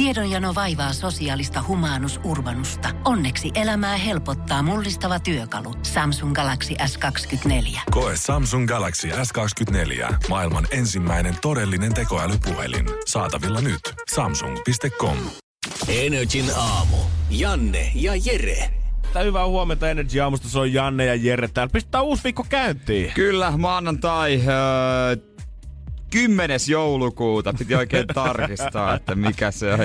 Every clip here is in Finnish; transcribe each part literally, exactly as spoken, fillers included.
Tiedonjano vaivaa sosiaalista Humanus Urbanusta. Onneksi elämää helpottaa mullistava työkalu. Samsung Galaxy S kaksikymmentäneljä. Koe Samsung Galaxy S kaksikymmentäneljä. Maailman ensimmäinen todellinen tekoälypuhelin. Saatavilla nyt. Samsung piste com. Energin aamu. Janne ja Jere. Hyvää huomenta Energi aamusta. Se on Janne ja Jere täällä. Pistetään uusi viikko käyntiin. Kyllä, maanantai... Öö... kymmenes joulukuuta. Piti oikein tarkistaa, että mikä se on.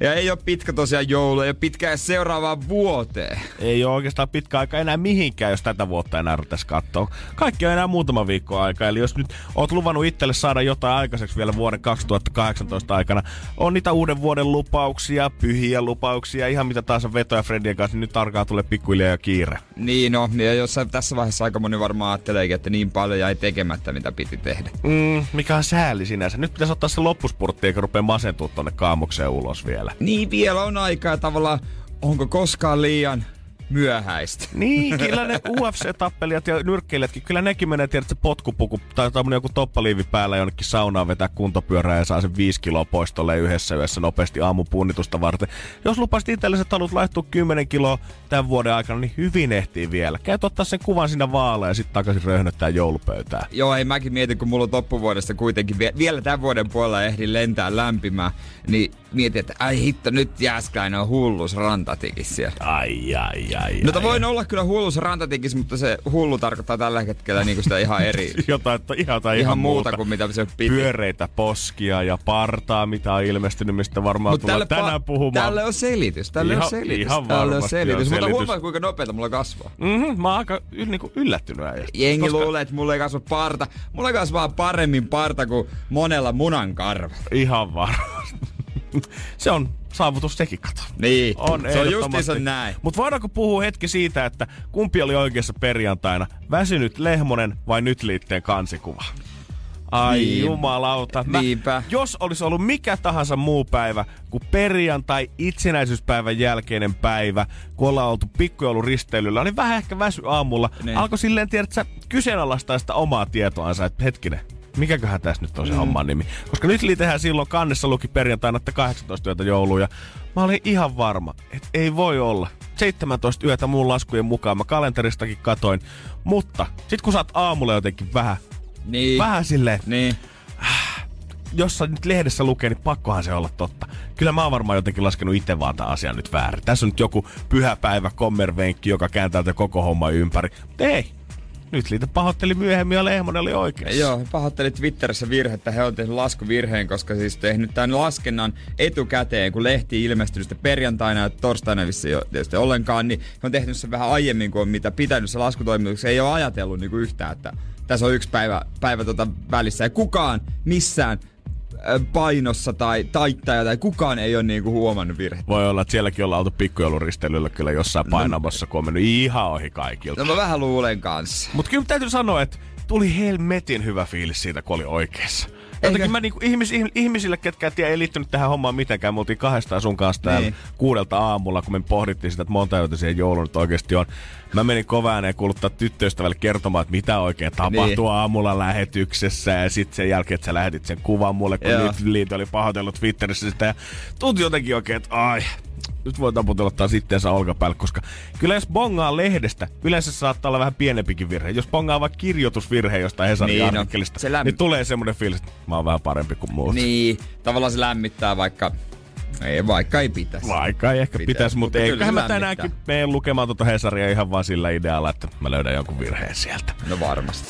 Ja ei ole pitkä tosiaan joulu, ei ole pitkä seuraavaan vuoteen. Ei ole oikeastaan pitkä aika enää mihinkään, jos tätä vuotta enää ruvettaisiin katsoa. Kaikki on enää muutama viikko aikaa, eli jos nyt oot luvannut itselle saada jotain aikaiseksi vielä vuoden kaksituhattakahdeksantoista aikana, on niitä uuden vuoden lupauksia, pyhiä lupauksia, ihan mitä taas on vetoja Fredien kanssa, niin nyt alkaa tulee pikkuhiljaa ja kiire. Niin no, ja jossain tässä vaiheessa aika moni varmaan ajattelee, että niin paljon jäi tekemättä, mitä piti tehdä. Mm, mikä on sääli sinänsä. Nyt pitäisi ottaa se loppuspurtti, eikä rupea masentua tonne kaamukseen ulos vielä. Niin, vielä on aikaa tavallaan, onko koskaan liian myöhäistä. Niin, kyllä ne U F C-tappelijat ja nyrkkeilijätkin, kyllä nekin menee, tiedätkö, potkupuku tai tämmönen joku toppaliivi päällä jonnekin saunaan vetää kuntopyörää ja saa sen viisi kiloa pois tolleen yhdessä yössä nopeasti aamupunnitusta varten. Jos lupasit itsellesi, että haluat laihtua kymmenen kiloa tämän vuoden aikana, niin hyvin ehtii vielä. Käy ottaa sen kuvan siinä vaaleja ja sitten takaisin röhnöttää joulupöytään. Joo, ei mäkin mietin, kun mulla on loppuvuodesta kuitenkin vie- vielä tämän vuoden puolella ehdin lentää lämpimään, niin mietin, että ai hitto, nyt Jääskäinen on hullus rantatikis siellä. Ai, ai, ai, no, ai, voin ai. olla kyllä hullus rantatikis, mutta se hullu tarkoittaa tällä hetkellä niinku sitä ihan eri. jotain, to, ihan, ihan, ihan muuta kuin mitä se piti. Pyöreitä poskia ja partaa, mitä on ilmestynyt, mistä varmaan mut tullaan tänään pa- puhumaan. Tälle on selitys, tälle ihan, on selitys, ihan tälle on selitys. On mutta huomaa, kuinka nopeeta mulla kasvaa. Mhm, mä oon aika yl, niinku yllättynyt äijästä. Jengi koska... luulee, että mulla ei kasva parta. Mulla kasvaa paremmin parta kuin monella munankarva. Ihan varmasti. Se on saavutus sekin, kato. Niin, on se on justiinsa näin. Mutta voidaanko puhua hetki siitä, että kumpi oli oikeassa perjantaina? Väsynyt Lehmonen vai nyt liitteen kansikuva? Ai niin. Jumalauta. Mä, jos olisi ollut mikä tahansa muu päivä kuin perjantai itsenäisyyspäivän jälkeinen päivä, kun ollaan oltu pikkujouluristeilyllä, niin vähän ehkä väsy aamulla. Niin. Alkoi silleen, tiedätkö, kyseenalaistaa sitä omaa tietoansa, että hetkinen. Mikäköhän tässä nyt on se mm. homman nimi? Koska nyt liitehän silloin kannessa luki perjantaina, että kahdeksantoista yötä joulua ja mä olin ihan varma, että ei voi olla. seitsemäntoista yötä mun laskujen mukaan mä kalenteristakin katoin, mutta sit kun saat aamulla jotenkin vähän, niin. vähän silleen, niin. jos nyt lehdessä lukee, niin pakkohan se olla totta. Kyllä mä oon varmaan jotenkin laskenut itse vaan tämän asian nyt väärin. Tässä on nyt joku pyhäpäivä kommervenkki, joka kääntää tämän koko homman ympäri, mutta ei. Nyt liitä pahoitteli myöhemmin ja Lehmonen oli oikeassa. Joo, pahoitteli Twitterissä virhettä. He on tehnyt laskuvirheen, koska siis tehnyt tämän laskennan etukäteen, kun lehti ilmestynyt perjantaina ja torstaina vissiin jo tietysti ollenkaan, niin he on tehnyt sen vähän aiemmin kuin on mitä pitänyt se laskutoimituksessa. Ei ole ajatellut niin kuin yhtään, että tässä on yksi päivä, päivä tuota välissä ja kukaan missään painossa tai taittaja tai kukaan ei ole niinku huomannut virhettä. Voi olla, että sielläkin ollaan oltu pikkujouluristeilyllä kyllä jossain painamassa, no, kun on mennyt ihan ohi kaikilta. No mä vähän luulen kanssa. Mut kyllä täytyy sanoa, että tuli helmetin hyvä fiilis siitä, kun oli oikeassa. Jotenkin mä niinku ihmis, ihmis, ihmisille, ketkä tiedä, ei liittynyt tähän hommaan mitenkään. Me oltiin kahdestaan sun kanssa täällä niin. kuudelta aamulla, kun me pohdittiin sitä, että monta joita siihen joulun nyt oikeasti on. Mä menin kovaa ääneen kuuluttaa tyttöystävälle kertomaan, että mitä oikein tapahtuu niin. aamulla lähetyksessä. Ja sit sen jälkeen, että sä lähetit sen kuvan mulle, kun Liit oli pahoitellut Twitterissä sitä. Ja tuntui jotenkin oikein, että ai... Nyt voi taputella taas itteensä olkapäälle, koska kyllä jos bongaa lehdestä, yleensä saattaa olla vähän pienempikin virhe. Jos bongaa vaikka kirjoitusvirhe jostain Hesarin niin, artikkelista, no, lämm... niin tulee semmoinen fiilis, että mä oon vähän parempi kuin muut. Niin, tavallaan se lämmittää vaikka... Ei, vaikka ei pitäisi. Vaikka ei ehkä pitäisi, pitäisi mutta eiköhän mä tänäänkin meen lukemaan tuota Hesaria ihan vaan sillä idealla, että mä löydän jonkun virheen sieltä. No varmasti.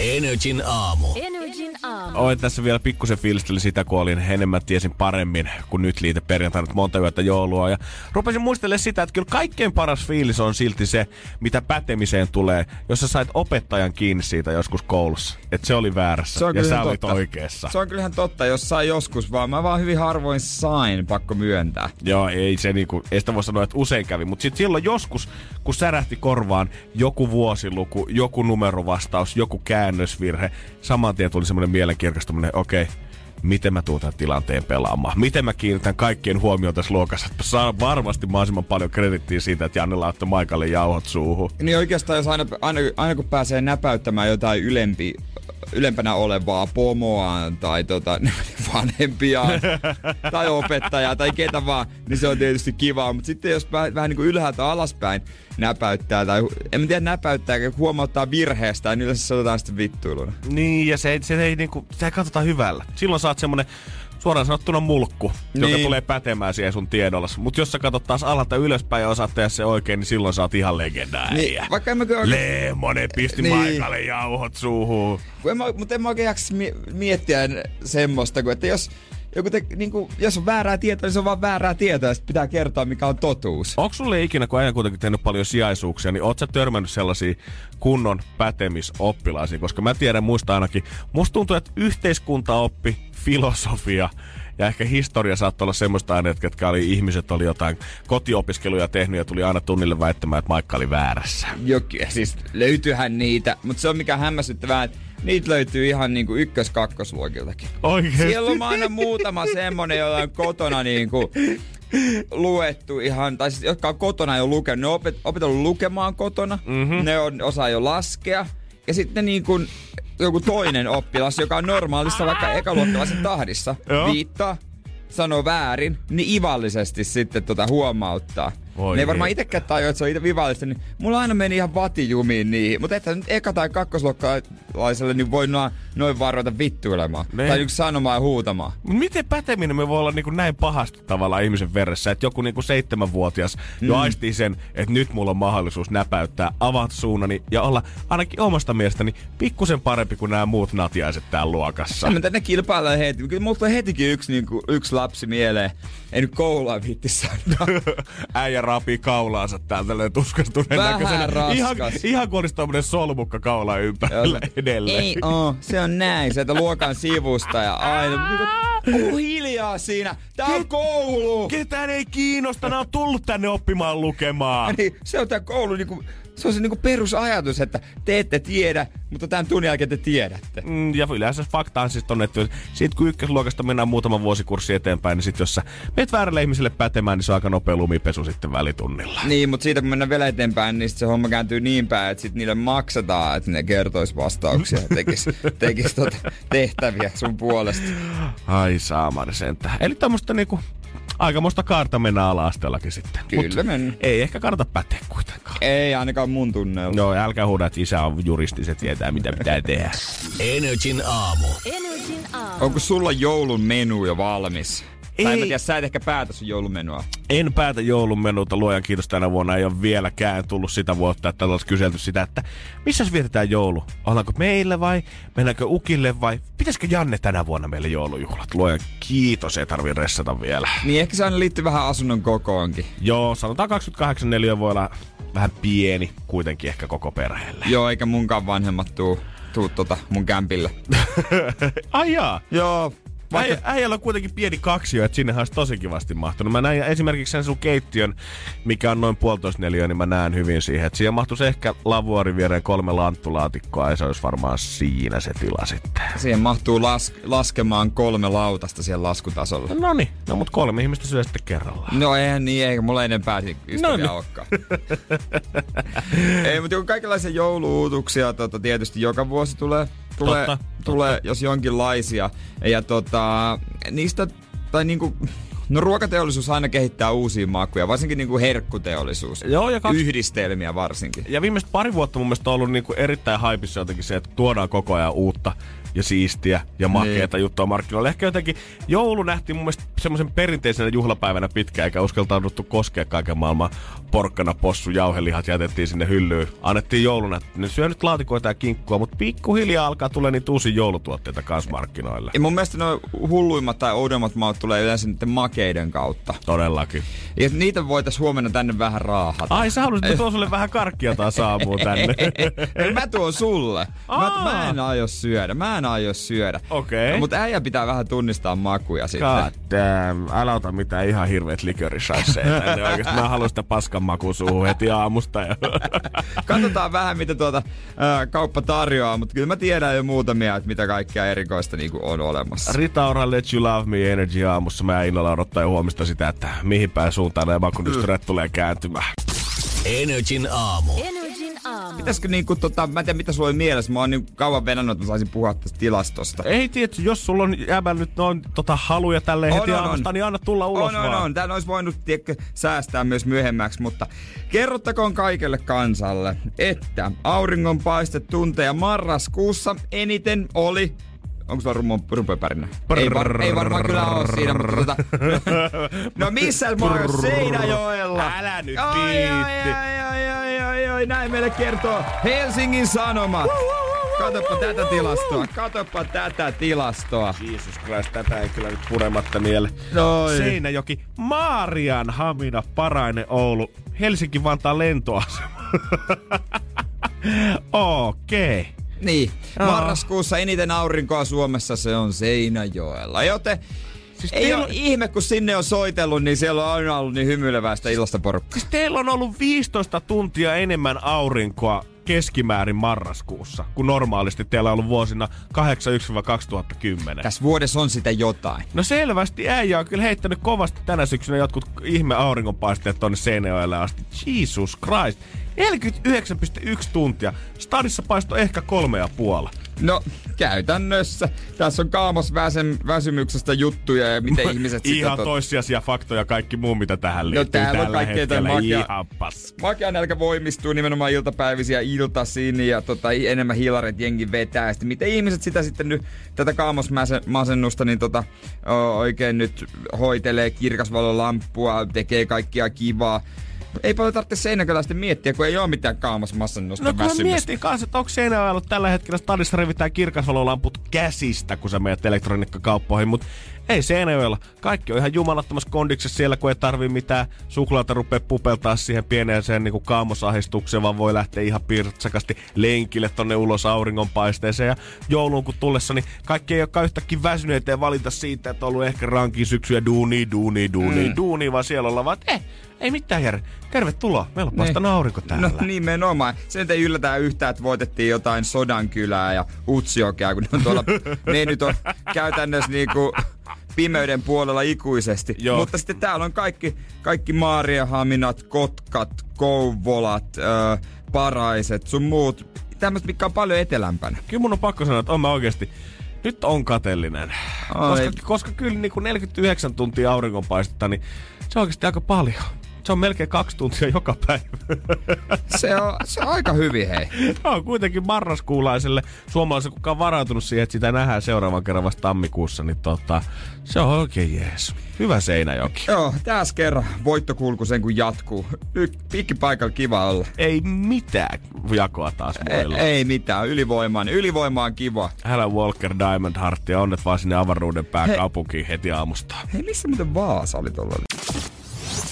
Energin aamu. Energin aamu. Oin tässä vielä pikkusen fiilisteli sitä, kun olin enemmän tiesin paremmin kuin nyt liite perjantaina monta yötä joulua. Ja rupesin muistelemaan sitä, että kyllä kaikkein paras fiilis on silti se, mitä pätemiseen tulee, jos sä sait opettajan kiinni siitä joskus koulussa. Että se oli väärässä se on ja sä totta. Olit oikeassa. Se on kyllähän totta, jos sai joskus vaan. Mä vaan hyvin harvoin sain. Pakko myöntää. Joo, ei se niinku, ei sitä voi sanoa, että usein kävi, mutta sitten silloin joskus, kun särähti korvaan joku vuosiluku, joku numerovastaus, joku käännösvirhe, saman tien tuli semmoinen mielenkirkastuminen, okei, okay, miten mä tuun tämän tilanteen pelaamaan, miten mä kiinnitän kaikkien huomioon tässä luokassa, että saan varmasti mahdollisimman paljon kredittiä siitä, että Janne laittoi Maikalle jauhot suuhun. Niin oikeastaan, jos aina, aina, aina kun pääsee näpäyttämään jotain ylempi ylempänä olevaa pomoaan tai tota, vanhempiaan tai opettajaa tai ketä vaan, niin se on tietysti kivaa. Mutta sitten jos vähän, vähän niin kuin ylhäältä alaspäin näpäyttää tai en mä tiedä näpäyttää, kun huomauttaa virheestä, niin yleensä se otetaan sitten vittuiluna. Niin ja se, se ei niinku, se katsotaan hyvällä. Silloin saat semmonen suoraan sanottuna mulkku, niin, joka tulee pätemään siihen sun tiedollasi. Mut jos sä katot taas alhaalta ylöspäin ja osaat tehdä se oikein, niin silloin sä oot ihan legendaa. Niin, vaikka en mä kyllä... Leemonen, pisti niin maikalle jauhot suuhun. Mutta en mä oikein jaksa miettiä semmoista, kun, että jos... Joku te, niin kuin, jos on väärää tietoa, niin se on vaan väärää tietoa ja sit pitää kertoa, mikä on totuus. Onko sulle ikinä, kun ajan kuitenkin tehnyt paljon sijaisuuksia, niin oot sä törmännyt sellaisia kunnon pätemisoppilaisia? Koska mä tiedän muista ainakin, musta tuntuu, että yhteiskuntaoppi, filosofia ja ehkä historia saattoi olla semmoista aineet, ketkä oli, ihmiset oli jotain kotiopiskeluja tehnyt ja tuli aina tunnille väittämään, että Maikka oli väärässä. Jokin, siis löytyyhän niitä, mutta se on mikä hämmästyttävää, että niitä löytyy ihan niinku ykkös- kakkosluokiltakin. Oikeesti? Siellä on aina muutama semmonen, jolla on kotona niinku luettu ihan, tai siis jotka on kotona jo lukenut, ne on opet- opetellut lukemaan kotona, mm-hmm. ne on, osaa jo laskea. Ja sitten niin kuin joku toinen oppilas, joka on normaalissa vaikka ekaluokkalaisen tahdissa, joo, viittaa, sanoo väärin, niin ivallisesti sitten tota huomauttaa. Voi ne ei varmaan itsekään tajua, että se on itse vivallista, niin mulla aina meni ihan vatijumiin niihin. Mutta että nyt eka- tai kakkosluokkalaiselle niin voi noin, noin varoita vittuilemaan. Ne. Tai yksi sanomaan ja huutamaan. Miten päteminen me voi olla niin kuin näin pahasti tavallaan ihmisen veressä, että joku niin kuin seitsemänvuotias mm. jo aistii sen, että nyt mulla on mahdollisuus näpäyttää, avata suunani ja olla ainakin omasta mielestäni pikkusen parempi kuin nämä muut natiaiset täällä luokassa. Ja me tänne kilpaillaan heti. Kyllä mulla on hetikin yksi, niin kuin, yksi lapsi mieleen. Ei nyt koulua viitti sanoa. Äijä rapii kaulaansa täältä tuskastunen näköisenä. Ihan, ihan kun olisi tommonen solmukka kaula ympärillä edelleen. Ei oo, se on näin. Sieltä luokan sivusta ja aina. Niinku, hiljaa siinä. Tää Ket, on koulu. Ketään ei kiinnosta. Nää on tullut tänne oppimaan lukemaan. Niin, se on tää koulu niinku... Se on se niinku perusajatus, että te ette tiedä, mutta tämän tunnin jälkeen te tiedätte. Mm, ja yleensä faktaan siis on, että sit kun ykkösluokasta mennään muutama vuosikurssi eteenpäin, niin sit jos sä menet väärälle ihmiselle pätemään, niin se on aika nopea lumipesu sitten välitunnilla. Niin, mutta siitä kun mennään vielä eteenpäin, niin sit se homma kääntyy niin päin, että sit niille maksataan, että ne kertois vastauksia ja tekis, tekis tota tehtäviä sun puolesta. Ai saamari sentään. Eli tommoista niinku... Aikamoista kaarta mennä ala-asteellakin sitten. Kyllä mennä. Ei ehkä kannata päteä kuitenkaan. Ei ainakaan mun tunneella. Joo, älkää huuda, että isä on juristi, se tietää mitä pitää tehdä. Energin aamu. Energin aamu. Onko sulla joulun menu jo valmis? Ei. Tai en mä tiedä, sä et ehkä päätä sun joulumenua. En päätä joulumenuuta, luojan kiitos, tänä vuonna ei ole vieläkään tullut sitä vuotta, että olisi kyselty sitä, että missäs vietetään joulu? Ollaanko meillä vai? Mennäänkö ukille vai? Pitäisikö Janne tänä vuonna meille joulujuhlat? Luojan kiitos, ei tarvii ressata vielä. Niin ehkä se aina liittyy vähän asunnon kokoonkin. Joo, sanotaan kaksikymmentäkahdeksan neliötä voi olla vähän pieni kuitenkin ehkä koko perheelle. Joo, eikä munkaan vanhemmat tuu, tuu tota mun kämpille. Ai jaa. Joo. Äijällä Äijä on kuitenkin pieni kaksio, että sinnehän olisi tosi kivasti mahtunut. Mä näin esimerkiksi sen sun keittiön, mikä on noin puolitoista neliöä, niin mä näen hyvin siihen. Että siihen mahtuisi ehkä lavuori viereen kolme lanttulaatikkoa ja se olisi varmaan siinä se tila sitten. Siihen mahtuu las- laskemaan kolme lautasta siihen laskutasolla. No niin, no mut kolme ihmistä syö sitten kerrallaan. No eihän niin, eikä mulla enempää ystäviä olekaan. Ei, mutta kaikenlaisia joulu-uutuksia tota, tietysti joka vuosi tulee. Tulee, totta, tulee totta. Jos jonkinlaisia. Ja tota, niistä, tai niinku, no ruokateollisuus aina kehittää uusia makuja, varsinkin niinku herkkuteollisuus. Joo, ja kaksi... Yhdistelmiä varsinkin. Ja viimeiset pari vuotta mun mielestä on ollut niinku erittäin haipissa jotenkin se, että tuodaan koko ajan uutta ja siistiä ja makeata niin juttua markkinoille. Ehkä jotenkin joulu nähtiin mun mielestä semmoisen perinteisenä juhlapäivänä pitkään, eikä uskaltauduttu koskea kaiken maailman porkkana, possu, jauhelihat jätettiin sinne hyllyyn. Annettiin jouluna, ne syö nyt laatikoita ja kinkkua, mutta pikkuhiljaa alkaa tulla niitä uusia joulutuotteita kans markkinoille. Ja mun mielestä nuo hulluimmat tai oudommat maut tulee yleensä niiden makeiden kautta. Todellakin. Ja niitä voitais huomenna tänne vähän raahata. Ai sä haluaisit, mä tuon sulle vähän karkkia taas saamuun tänne. Mä tuon sulle. Mä, mä en aio syödä. Mä en aio syödä. Okei. Okay. Mutta äijä pitää vähän tunnistaa makuja sitten. God, älä ota mitään ihan hirveet likörishaisseja tänne oikeesti. Mä haluan sitä paskan makuun suuhun heti aamusta. Ja... Katsotaan vähän mitä tuota ää, kauppa tarjoaa, mutta kyllä mä tiedän jo muutamia, että mitä kaikkea erikoista niinku on olemassa. Rita Ora, Let You Love Me, Energy aamussa. Mä innolla odottaa jo huomista sitä, että mihin päin suuntaan nämä makundystyrät tulee kääntymään. Energin aamu. Energin aamu. Pitäisikö niinku tota, mä en tiedä mitä sulla oli mielessä, mä oon niin kauan venannut, että mä saisin puhua tästä tilastosta. Ei tietysti, jos sulla on jämännyt noin tota haluja tälleen on, heti on, aamusta, on. Niin anna tulla ulos on, vaan. On, on, tän ois voinut tiedä, säästää myös myöhemmäksi, mutta kerrottakoon kaikelle kansalle, että auringonpaistetunteja marraskuussa eniten oli... Onko sulla rummo rupepärinä? Ei, var, ei varmaan kyllä oo siinä, mutta tota... No missä mä oon? Seinäjoella! Älä nyt viitti! Ai, ai, ai, ai, ai, näin meille kertoo Helsingin Sanomat! Katoppa tätä tilastoa, katoppa tätä tilastoa. Jeesus Christ, tätä ei kyllä nyt purematta miele. Noin. Seinäjoki, Maarian Hamina, Parainen, Oulu, Helsinki-Vantaan lentoasema. Okei. Okay. Niin, marraskuussa eniten aurinkoa Suomessa se on Seinäjoella, joten siis ei ole on... ihme, kun sinne on soitellut, niin siellä on aina ollut niin hymyilevästä illasta porukkaa. Siis teillä on ollut viisitoista tuntia enemmän aurinkoa keskimäärin marraskuussa, kun normaalisti teillä on ollut vuosina kahdeksankymmentäyksi kaksituhattakymmenen. Tässä vuodessa on sitä jotain. No selvästi äijä on kyllä heittänyt kovasti tänä syksynä jotkut ihme auringonpaisteet tonne Seinäjoelle asti. Jesus Christ! neljäkymmentäyhdeksän pilkku yksi tuntia. Stadissa paistoi ehkä kolme ja puoli. No, käytännössä. Tässä on kaamosväsymyksestä juttuja ja miten ihmiset sitä... Ihan toissijaisia faktoja kaikki muu, mitä tähän liittyy. No, täällä on kaikkea tämä magia. Magia nälkä voimistuu nimenomaan iltapäivisiä iltasiin ja tota, enemmän hilaret jengi vetää. Sitten miten ihmiset sitä sitten nyt, tätä kaamosmasennusta, niin tota, oikein nyt hoitelee kirkasvalolamppua, tekee kaikkia kivaa. Ei paljon tarvitse Seinäkyläisten miettiä, kun ei oo mitään kaamasmasennusta väsymystä. No kun mä mietin kanssa, että onko Seinäjoella tällä hetkellä stadissa revitään kirkasvalolamput käsistä, kun sä menet elektroniikkakauppoihin, mut ei Seinäjoella. Kaikki on ihan jumalattomassa kondiksessa siellä, kun ei tarvii mitään suklaata rupea pupeltaa siihen pieneeseen niin kuin kaamosahistukseen, vaan voi lähteä ihan pirtsakasti lenkille tonne ulos auringonpaisteeseen. Ja jouluun kun tullessa, niin kaikki ei olekaan yhtäkkiä väsyneitä ja valita siitä, että on ollut ehkä rankin syksyä duuni, duuni, duuni, mm. duuni, vaan siellä ollaan vaan, eh, ei mitään järjeä. Tervetuloa. Meillä on paistanut aurinko täällä. No nimenomaan. Se nyt ei yllätä yhtään, että voitettiin jotain Sodankylää ja Utsjokea, kun ne on tuolla, ne nyt on käytännössä niinku pimeyden puolella ikuisesti. Joo. Mutta sitten täällä on kaikki, kaikki Maariahaminat, Kotkat, Kouvolat, äh, Paraiset, sun muut. Tämmöset, mitkä on paljon etelämpänä. Kyllä mun on pakko sanoa, että on mä oikeesti. Nyt on kateellinen. Koska, koska kyllä niin kuin neljäkymmentäyhdeksän tuntia auringonpaistetta, niin se on oikeasti aika paljon. Se on melkein kaksi tuntia joka päivä. Se on, se on aika hyvin, hei. Se on kuitenkin marraskuulaiselle suomalaiselle, kukaan on varautunut siihen, että sitä nähdään seuraavan kerran vasta tammikuussa, niin tota, se on oikein jees. Hyvä Seinäjoki. Joo, tässä kerran voittokulku sen kun jatkuu. Pikkipaikalla kiva olla. Ei mitään jakoa taas muilla. Ei, ei mitään, ylivoimaan. Ylivoimaan kiva. Älä Walker Diamond Heart ja onnet vaan sinne avaruuden pääkaupunkiin he... heti aamusta. Hei, missä muuten Vaasa oli tuolla?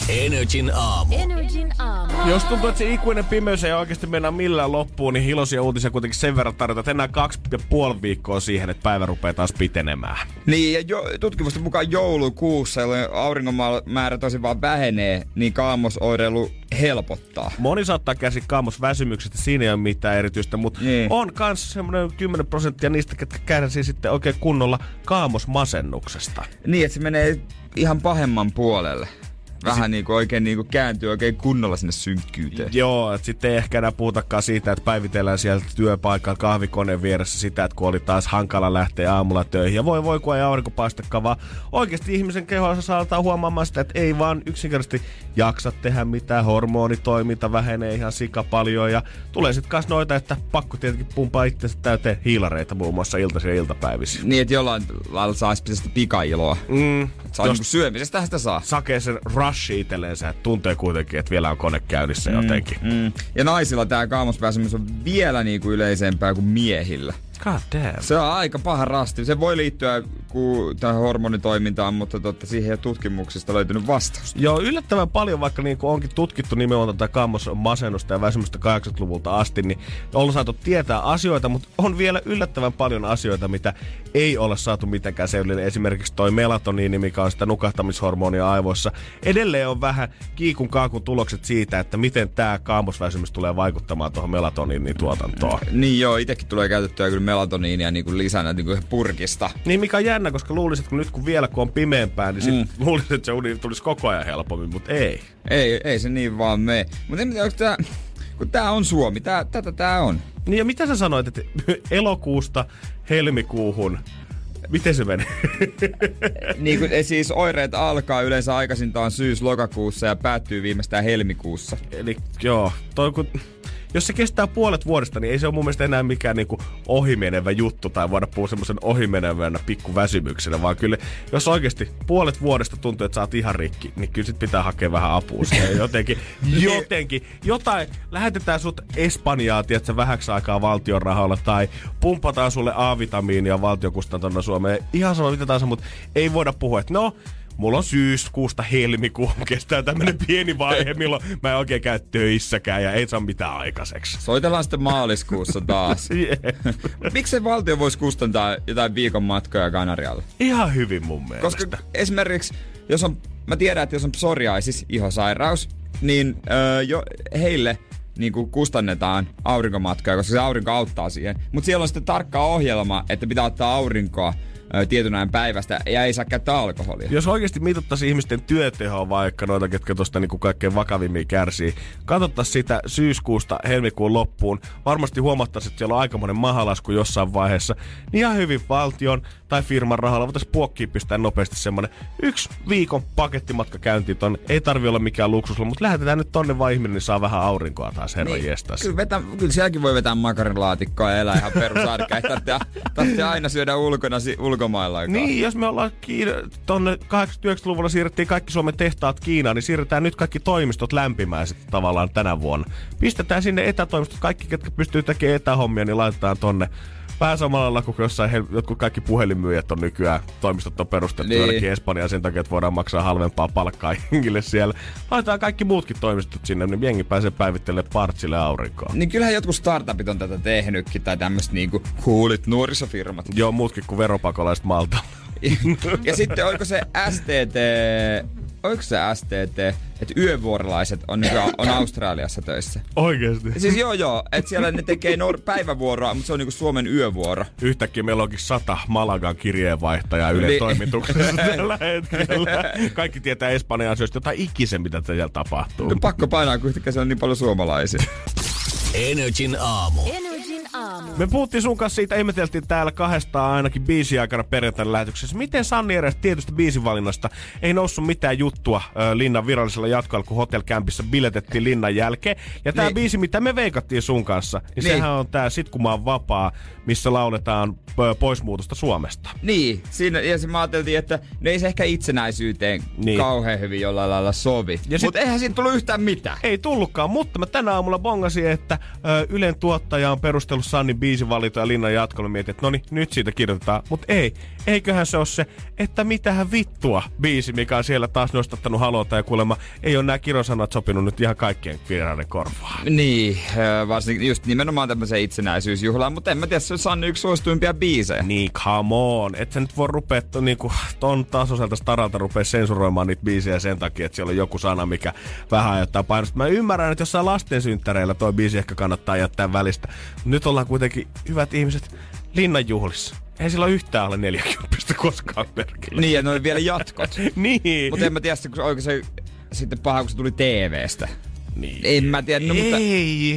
Energin aamu. Energin aamu. Jos tuntuu, että se ikuinen pimeys ei oikeasti mennä millään loppuun, niin iloisia uutisia kuitenkin sen verran tarjotaan, että enää kaksi ja puoli viikkoa siihen, että päivä rupeaa taas pitenemään. Niin, ja jo, tutkimusten mukaan joulukuussa, jolloin auringonmäärä tosin vaan vähenee, niin kaamosoireilu helpottaa. Moni saattaa kärsiä kaamosväsymyksestä, siinä ei ole mitään erityistä, mutta niin on kans semmoinen kymmenen prosenttia niistä, ketkä kärsii sitten oikein kunnolla kaamosmasennuksesta. Niin, että se menee ihan pahemman puolelle. Vähän niinku oikein niinku kääntyy oikein kunnolla sinne synkkyyteen. Joo, että sitten ei ehkä enää puhutakaan siitä, että päivitellään sieltä työpaikalla kahvikoneen vieressä sitä, että kun oli taas hankala lähteä aamulla töihin. Ja voi voi, kun ei aurinko paistakaan, vaan oikeasti ihmisen kehossa saadaan huomaamaan sitä, että ei vaan yksinkertaisesti jaksa tehdä mitään. Hormonitoiminta vähenee ihan sika paljon ja tulee sitten kanssa noita, että pakko tietenkin pumpaa itsensä täyteen hiilareita muun muassa iltaisin ja iltapäivisin. Niin, että jollain lailla saa sitä pikailoa. Mm. Saa niinku syömisestä sitä saa. Sakee sen rushi itsellensä, että tuntee kuitenkin, että vielä on kone käynnissä mm, jotenkin. Mm. Ja naisilla tää kaamosväsymys on vielä niinku yleisempää kuin miehillä. God damn. Se on aika paha rasti. Se voi liittyä ku, tähän hormonitoimintaan, mutta totta, siihen ei tutkimuksista löytynyt vastausta. Joo, yllättävän paljon, vaikka niinku onkin tutkittu nimenomaan tätä kaamosmasennusta ja väsymystä kahdeksankymmentäluvulta asti, niin on saatu tietää asioita, mutta on vielä yllättävän paljon asioita, mitä ei ole saatu mitenkään selville. Esimerkiksi toi melatoniini, mikä on sitä nukahtamishormonia aivoissa. Edelleen on vähän kiikun kaakun tulokset siitä, että miten tää kaamosväsymys tulee vaikuttamaan tuohon melatoniinin tuotantoon. Niin joo, itsekin tulee käytettyä kyllä melatoniinia niin lisänä niin purkista. Niin, mikä on jännä, koska luulisit, että kun nyt kun vielä kun on pimeämpää, niin mm. sit luulisit, että se uni tulisi koko ajan helpommin, mutta ei. Ei, ei se niin vaan mene. Mutta en tiedä, onko tämä... kun tää on Suomi, tää, tätä tää on. Niin ja mitä sä sanoit, että elokuusta helmikuuhun, miten se menee? Niin kun, siis oireet alkaa yleensä aikaisintaan syys-lokakuussa ja päättyy viimeistään helmikuussa. Eli joo, toi kun... Jos se kestää puolet vuodesta, niin ei se ole mun mielestä enää mikään niinku ohimenevä juttu tai voida puhua semmoisen ohimenevänä pikkuväsymyksenä, vaan kyllä jos oikeasti puolet vuodesta tuntuu, että sä oot ihan rikki, niin kyllä sit pitää hakea vähän apua siihen jotenkin. Jotenkin. Jotain. Lähetetään sut Espanjaa, tietsä, vähäksi aikaa valtion rahalla tai pumpataan sulle A-vitamiinia valtiokustantona Suomeen. Ihan sama mitä tahansa, mutta ei voida puhua, että no... Mulla on syyskuusta helmikuun kestää tämmönen pieni vaihe, milloin mä en oikein käy töissäkään ja ei saa mitään aikaiseksi. Soitellaan sitten maaliskuussa taas. Yeah. Miksei valtio voisi kustantaa jotain viikon matkoja Kanarialle? Ihan hyvin mun mielestä. Koska esimerkiksi, jos on, mä tiedän, että jos on psoriasis, ihosairaus, niin öö, jo, heille... niin kuin kustannetaan aurinkomatkoja, koska se aurinko auttaa siihen. Mutta siellä on sitten tarkka ohjelma, että pitää ottaa aurinkoa ö, tietyn ajan päivästä ja ei saa käyttää alkoholia. Jos oikeasti mitattaisiin ihmisten työtehoa vaikka noita, ketkä tuosta niinku kaikkein vakavimmin kärsii, katsottaisiin sitä syyskuusta helmikuun loppuun, varmasti huomattaisiin, että siellä on aikamoinen mahalasku jossain vaiheessa, niin ihan hyvin valtion tai firman rahalla voitaisiin puokkiin pistää nopeasti semmoinen yksi viikon pakettimatka käyntiin tonne. Ei tarvi olla mikään luksusilla, mutta lähetetään nyt tonne vaan ihminen, niin saa vähän aurinkoa tai niin, kyllä, vetä, kyllä sielläkin voi vetää makarinlaatikkoa ja elää ihan perusarkea. Ei tarvitse, tarvitse aina syödä ulkona, ulkomaillakaan. Niin, jos me ollaan Kiina- tuonne kahdeksankymmentäluvulla siirrettiin kaikki Suomen tehtaat Kiinaan, niin siirretään nyt kaikki toimistot lämpimään sitten tavallaan tänä vuonna. Pistetään sinne etätoimistot, kaikki ketkä pystyy tekemään etähommia, niin laitetaan tonne. Vähän samalla lailla kuin jossain hel- jotkut kaikki puhelinmyyjät on nykyään, toimistot on perustettu niin. Jonnekin Espanjaan sen takia, että voidaan maksaa halvempaa palkkaa jengille siellä. Laitetaan kaikki muutkin toimistot sinne, niin jengi pääsee päivittelemään partsille aurinkoa. Niin kyllähän jotkut startupit on tätä tehnytkin tai tämmöiset niinku coolit nuorisofirmat. Joo, muutkin kuin veropakolaiset Malta. Ja sitten oiko se S T T, oiko se S T T, että yövuorolaiset on, on Australiassa töissä? Oikeesti? Siis joo joo, että siellä ne tekee nor- päivävuoroa, mutta se on niinku Suomen yövuoro. Yhtäkkiä meillä onkin sata Malagan kirjeenvaihtajaa Yle Li- toimituksessa tällä hetkellä. Kaikki tietää Espanjan asioista jotain ikisen, mitä siellä tapahtuu. No pakko painaa, kun yhtäkkiä siellä on niin paljon suomalaisia. Energin aamu. Me puhuttiin sun kanssa siitä, ihmeteltiin täällä kahdestaan ainakin biisin aikana perjantaina lähetyksessä. Miten Sanni erästä tietystä biisivalinnasta ei noussut mitään juttua ö, Linnan virallisella jatkoilla, kun Hotel Campissa biletettiin Linnan jälkeen. Ja tää niin. biisi, mitä me veikattiin sun kanssa, niin, niin. sehän on tää Sit kun mä oon vapaa, missä lauletaan ö, poismuutosta Suomesta. Niin, siinä, ja se mä ajateltiin, että ne ei se ehkä itsenäisyyteen niin. kauhean hyvin jollain lailla sovi. Mutta eihän siinä tullut yhtään mitään. Ei tullutkaan, mutta mä tänä aamulla bongasin, että ö, Ylen tuottaja on perustellut Sannin biisivalinta ja Linnan jatkolla mietin, että no niin, nyt siitä kirjoitetaan. Mut ei, eiköhän se ole se, että mitähän vittua biisi, mikä on siellä taas nostattanut halota ja kuulemma ei ole nää kirosanat sopinut nyt ihan kaikkien virallinen korvaan. Niin, varsinkin just nimenomaan tämmöiseen itsenäisyysjuhlaan, mutta en mä tiedä, se on Sanni yksi suosituimpia biisejä. Niin, come on, et sä nyt voi rupea to, niinku, ton tasoiselta staralta rupea sensuroimaan niitä biisejä sen takia, että siellä on joku sana, mikä vähän ajoittaa painosta. Mä ymmärrän, että jossain lastensynttäreillä toi biisi ehkä kannattaa jättää välistä. Nyt ollaan kuitenkin hyvät ihmiset Linnan juhlissa. Ei sillä yhtään alle neljäkymmentä koskaan perkele. Niin, ja ne oli vielä jatkot. Niin. Mutta en mä tiedä, kun oikein se sitten paha, kun se tuli T V:stä. Niin. En mä tiedä, no, mutta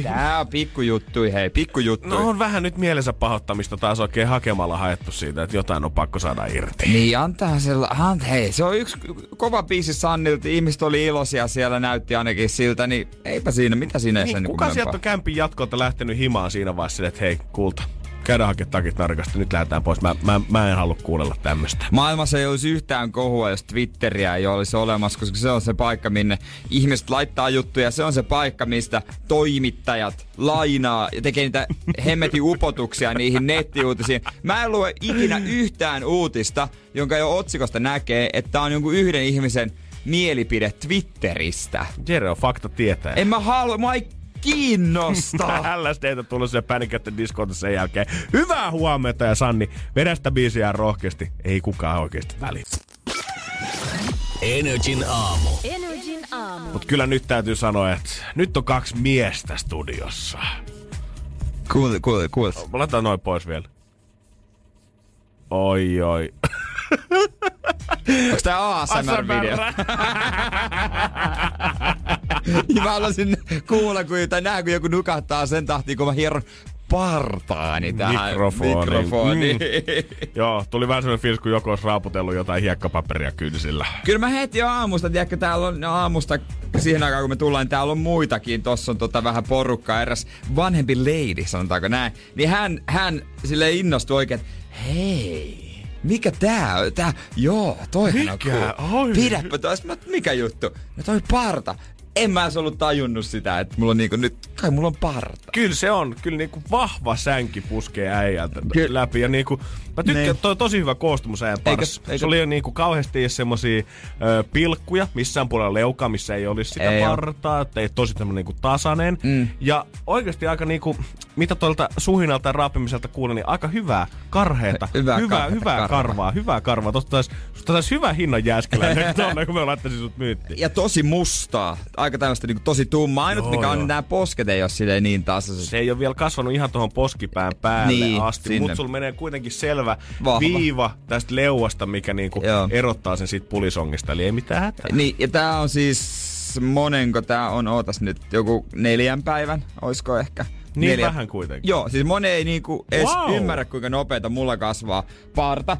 tää on pikkujuttui, hei, pikkujuttui. No on vähän nyt mielensä pahoittamista taas oikein hakemalla haettu siitä, että jotain on pakko saada irti. Niin, antaa sella, ant, hei, se on yksi kova biisi Sannilta, ihmiset oli iloisia siellä, näytti ainakin siltä, niin eipä siinä, mitä siinä ei niin, sen kuka kumempaa. Sieltä on kämpin jatkolta lähtenyt himaan siinä vaiheessa, että hei, kulta. Käydään hakemaan takit narkasta, nyt lähdetään pois. Mä, mä, mä en halua kuunnella tämmöstä. Maailmassa ei olisi yhtään kohua, jos Twitteriä ei olisi olemassa, koska se on se paikka, minne ihmiset laittaa juttuja. Se on se paikka, mistä toimittajat lainaa ja tekee niitä hemmetin upotuksia niihin nettiuutisiin. Mä en lue ikinä yhtään uutista, jonka jo otsikosta näkee, että on jonkun yhden ihmisen mielipide Twitteristä. Jere on fakta tietää. En mä halua... Mä kiinnostaa. L S D:tä tullut se Panic! At the Disco sen jälkeen. Hyvää huomenta ja Sanni, vedä sitä biisiään rohkeasti. Ei kukaan oikeesti väli. Energin aamu. Energin aamu. Mut kyllä nyt täytyy sanoa, että nyt on kaksi miestä studiossa. Cool, cool, cool. Mä laitan noin pois vielä. Oi, oi. Onks tää A S M R-video? Ja mä haluaisin kuulla, kun, tai nähdä, kun joku nukahtaa sen tahtiin, kun mä hieron partaani tähän mikrofoniin. Mm. Joo, tuli vähän semmoinen fiilis, kun joku olisi raaputellut jotain hiekkapaperia kynsillä. Kyllä mä heti aamusta, tiedätkö, täällä on aamusta, siihen aikaan kun me tullaan, niin täällä on muitakin. Tossa on tota vähän porukkaa, eräs vanhempi lady, sanotaanko näin. Niin hän, hän silleen innostui oikein, hei. Mikä tää on? Tää, joo, toihan on cool. Pidäpä tois, mikä juttu? No toi parta. En mä ois ollut tajunnut sitä, että mulla on niinku nyt, kai mulla on parta. Kyllä se on, kyllä niinku vahva sänki puskee äijältä Ky- läpi ja niinku, mä tykkään, toi on tosi hyvä koostumus äijän parssa. Se oli jo niinku kauheasti semmosia ö, pilkkuja missään puolella leukaa, missä ei olis sitä ei partaa, ettei tosi tämmönen niinku tasainen. Mm. Ja oikeesti aika niinku, mitä tuolta suhinalta ja raapimiselta kuulee, niin aika hyvää, karheeta, hyvää, hyvää, hyvää karvaa, karvaa, hyvää karvaa. Tosta taisi, tosta taisi hyvä hinnan jääskeläinen tuonne, kun me laittaisin sut myyttiin. Ja tosi mustaa. Aika tämmöstä niinku tosi tummaa. Ainut joo, mikä joo. on, niin nää posket ei oo silleen niin tasaiset. Se ei oo vielä kasvanut ihan tohon poskipään päälle niin, asti, sinne. Mut sulla menee kuitenkin selvä vahva viiva tästä leuasta, mikä niinku joo. erottaa sen siitä pulisongista. Eli ei mitään hätää. Niin, ja tää on siis monenko tää on, ootas nyt joku neljän päivän, oisko ehkä. Niin neljä. Vähän kuitenkin. Joo, siis moni ei niinku edes wow. ymmärrä, kuinka nopeeta mulla kasvaa parta.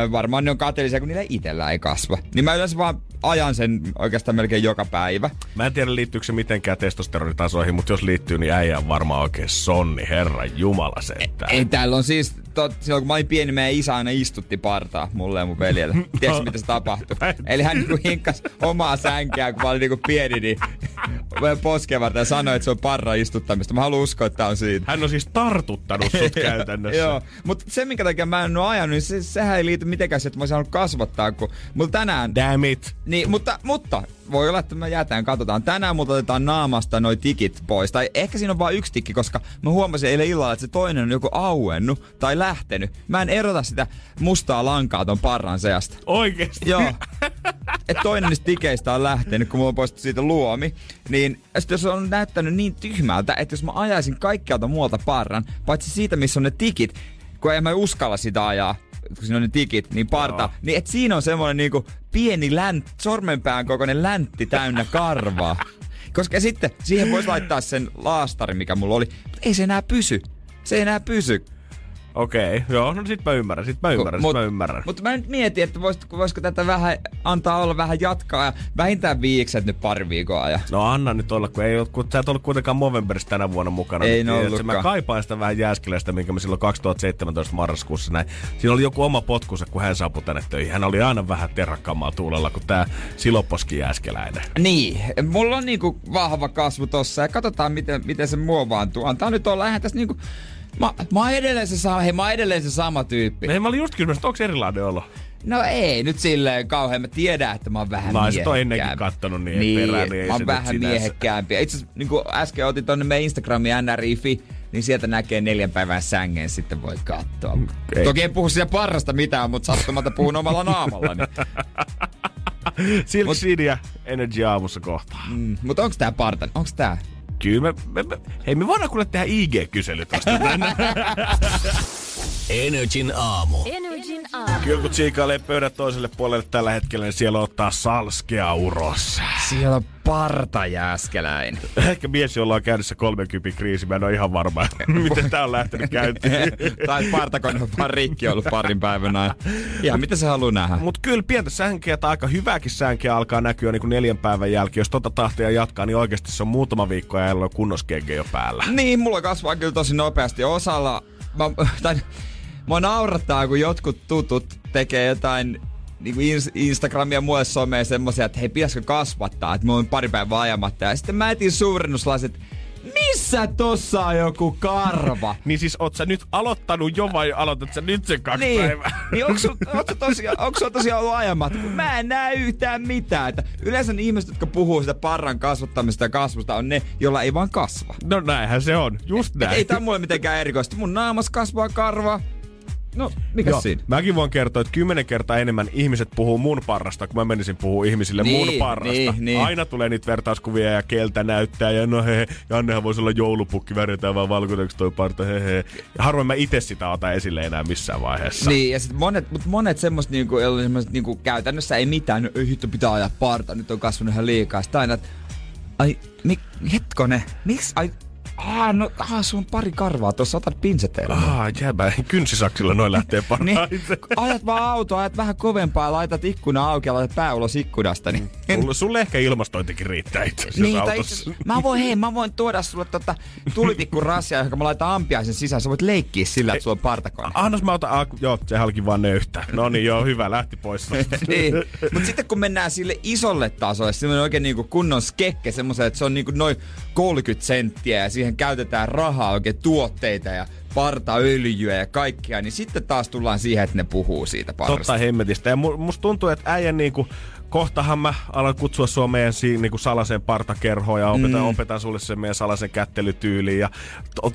Öö, varmaan ne on kateellisia, kun niillä itellä ei kasva. Niin mä yleensä vaan ajan sen oikeastaan melkein joka päivä. Mä en tiedä, liittyykö se mitenkään testosteronitasoihin, mutta jos liittyy, niin äijä on varmaan oikein sonni, herran jumala sentään. Ei, täällä on siis, tot, silloin kun mä olin pieni, meidän isä aina istutti partaa mulle ja mun veljelle. Tiedätkö, mitä se tapahtui? Eli hän niinku hinkkas omaa sänkeä, kun mä olin niinku pieni, niin poskeen varten ja sanoi, että se on parra istuttamista. Mä haluan uskoa, että on siitä. Hän on siis tartuttanut sut käytännössä. Joo, mutta se minkä takia mä en oo ajanut, niin se, sehän ei liity mitenkään siihen, että mä oon saanut kasvattaa, kun mulla tänään... Damn it! Niin, mutta, mutta voi olla, että mä jätään, katsotaan. Tänään multa otetaan naamasta noi tikit pois. Tai ehkä siinä on vaan yksi tikki, koska mä huomasin eilen illalla, että se toinen on joku auennut tai lähtenyt. Mä en erota sitä mustaa lankaa ton parran seasta. Oikeesti? Joo. Että toinen niistä tikeistä on lähtenyt, kun mulla on poistettu siitä luomi. Niin sit jos on näyttänyt niin tyhmältä, että jos mä ajaisin kaikkialta muualta parran, paitsi siitä, missä on ne tikit, kun en mä uskalla sitä ajaa, kun siinä on ne tikit, niin parta. Joo. Niin et siinä on semmonen niinku pieni länt, sormenpään kokoinen läntti täynnä karvaa. Koska sitten siihen voisi laittaa sen laastari, mikä mulla oli. Mutta ei se enää pysy. Se ei enää pysy. Okei, joo, no sit mä ymmärrän, sit mä ymmärrän, mut, sit mä ymmärrän. Mutta mä nyt mietin, että voisitko, voisiko tätä vähän antaa olla vähän jatkaa ja vähintään viikset nyt pari viikkoa ja... No anna nyt olla, kun ei ole, kun sä et ollut kuitenkaan Movemberissa tänä vuonna mukana. Ei niin, ollutkaan. Mä kaipaan sitä vähän jääskeläistä, minkä me silloin kaksituhattaseitsemäntoista marraskuussa näin. Siinä oli joku oma potkunsa, kun hän saapui tänne töihin. Hän oli aina vähän terrakkaammaa tuulella, kun tää siloposki jääskeläinen. Niin, mulla on niinku vahva kasvu tossa ja katsotaan miten, miten se muovaantuu. Antaa nyt olla, eihän tässä niinku... Mä, mä oon edelleen se sama, hei, mä oon edelleen se sama tyyppi. Hei, mä olin just kysymys, että onks erilainen olo? No ei, nyt silleen kauhean. Mä tiedän, että mä oon vähän miehekkäämpi. Naiset on ennenkin kattonut niiden niin, perään, niin ei mä oon vähän miehekkäämpi. Itse asiassa, niin kuin äsken otin tonne meidän Instagramiin N R I F I, niin sieltä näkee neljän päivän sängen, sitten voi katsoa. Okay. Toki en puhu siitä parrasta mitään, mutta sattumalta puhun omalla naamallani. Silk Sidia Energi aamussa kohtaa. Mm, mutta onks tää partan? Onks tää? Kyllä, me, me, me, hei, me voidaan kuule tehdä I G-kysely tosta tänne. Energin aamu. Energin aamu. Kyllä kun tsiikailee pöydät toiselle puolelle tällä hetkellä, niin siellä ottaa salskea uros. Siellä on parta jääskeläinen. Ehkä mies, jolla on käynnissä kolmenkympin kriisi, mä en ole ihan varma, miten tää on lähtenyt käyntiin. Tai partakone on vaan rikki ollut parin päivän ajan. Ihan mitä se haluaa nähdä. Mut kyllä pientä sänkeä tai aika hyvääkin sänkeä alkaa näkyä niin kuin neljän päivän jälkeen. Jos tota tahtia jatkaa, niin oikeasti se on muutama viikko ja on kunnoskenge jo päällä. Niin, mulla kasvaa kyllä tosi nopeasti osalla. Mä, tai, mua naurattaa, kun jotkut tutut tekee jotain niin kuin Instagramia ja muille someen semmoisia, että hei, pitäisikö kasvattaa, että mulla on pari päivää ajamatta. Ja sitten mä etin suurennuslasit, missä tossa on joku karva? Niin siis oot sä nyt aloittanut jo vai aloitat sä nyt sen kaksi niin päivää? Niin, onks sä tosiaan, tosiaan ollut ajamatta? Mä en näe yhtään mitään. Että yleensä ne ihmiset, jotka puhuu sitä parran kasvattamisesta ja kasvusta, on ne, jolla ei vaan kasva. No näinhän se on, just näin. Ei tää mulle mitenkään erikoista. Mun naamas kasvaa karva. No, mikä joo, siinä? Mäkin voin kertoa, että kymmenen kertaa enemmän ihmiset puhuu mun parrasta, kun mä menisin puhua ihmisille niin, mun parrasta. Niin, niin. Aina tulee niitä vertauskuvia ja keltä näyttää ja no he, Jannehan voisi olla joulupukki, värjätään vaan valkoiseksi toi parta, he he. Harvoin mä itse sitä otan esille enää missään vaiheessa. Niin, ja sit monet, mut monet semmoset niinku, semmoset niinku käytännössä ei mitään, no, hitto pitää ajaa parta, nyt on kasvanut ihan liikaa. Sitten aina, Ai, mi, hetkone, miksi? Ai, ah, no, ah, sun pari karvaa, tuossa otat pinseteillä. Ah, jääbä, kynsisaksilla noin lähtee parhaiten. Niin, ajat vaan autoa, ajat vähän kovempaa, laitat ikkuna auki ja laitat pää ulos ikkunasta. Niin. Sulle, sulle ehkä ilmastointikin riittää itse asiassa niin, autossa. Itse, mä, voin, hei, mä voin tuoda sulle tota, tulitikku rasia, johon mä laitan ampiaisen sisään. Sä voit leikkiä sillä, että sulla on partakone. Annos mä otan, ah, joo, se halki vaan nöyhtää. No niin, joo, hyvä, lähti pois. Niin. Mut sitten kun mennään sille isolle tasolle, semmoinen oikein niinku kunnon skekke, semmoisen, että se on niinku noin kolmekymmentä senttiä ja siihen käytetään rahaa, oikein tuotteita ja partaöljyä ja kaikkea, niin sitten taas tullaan siihen, että ne puhuu siitä parasta. Totta hemmetistä. Ja musta tuntuu, että äijän niinku, kohtahan mä alan kutsua sua meidän niinku salaseen partakerhoon ja opetan, mm. opetan sulle sen meidän salaisen kättelytyyliin ja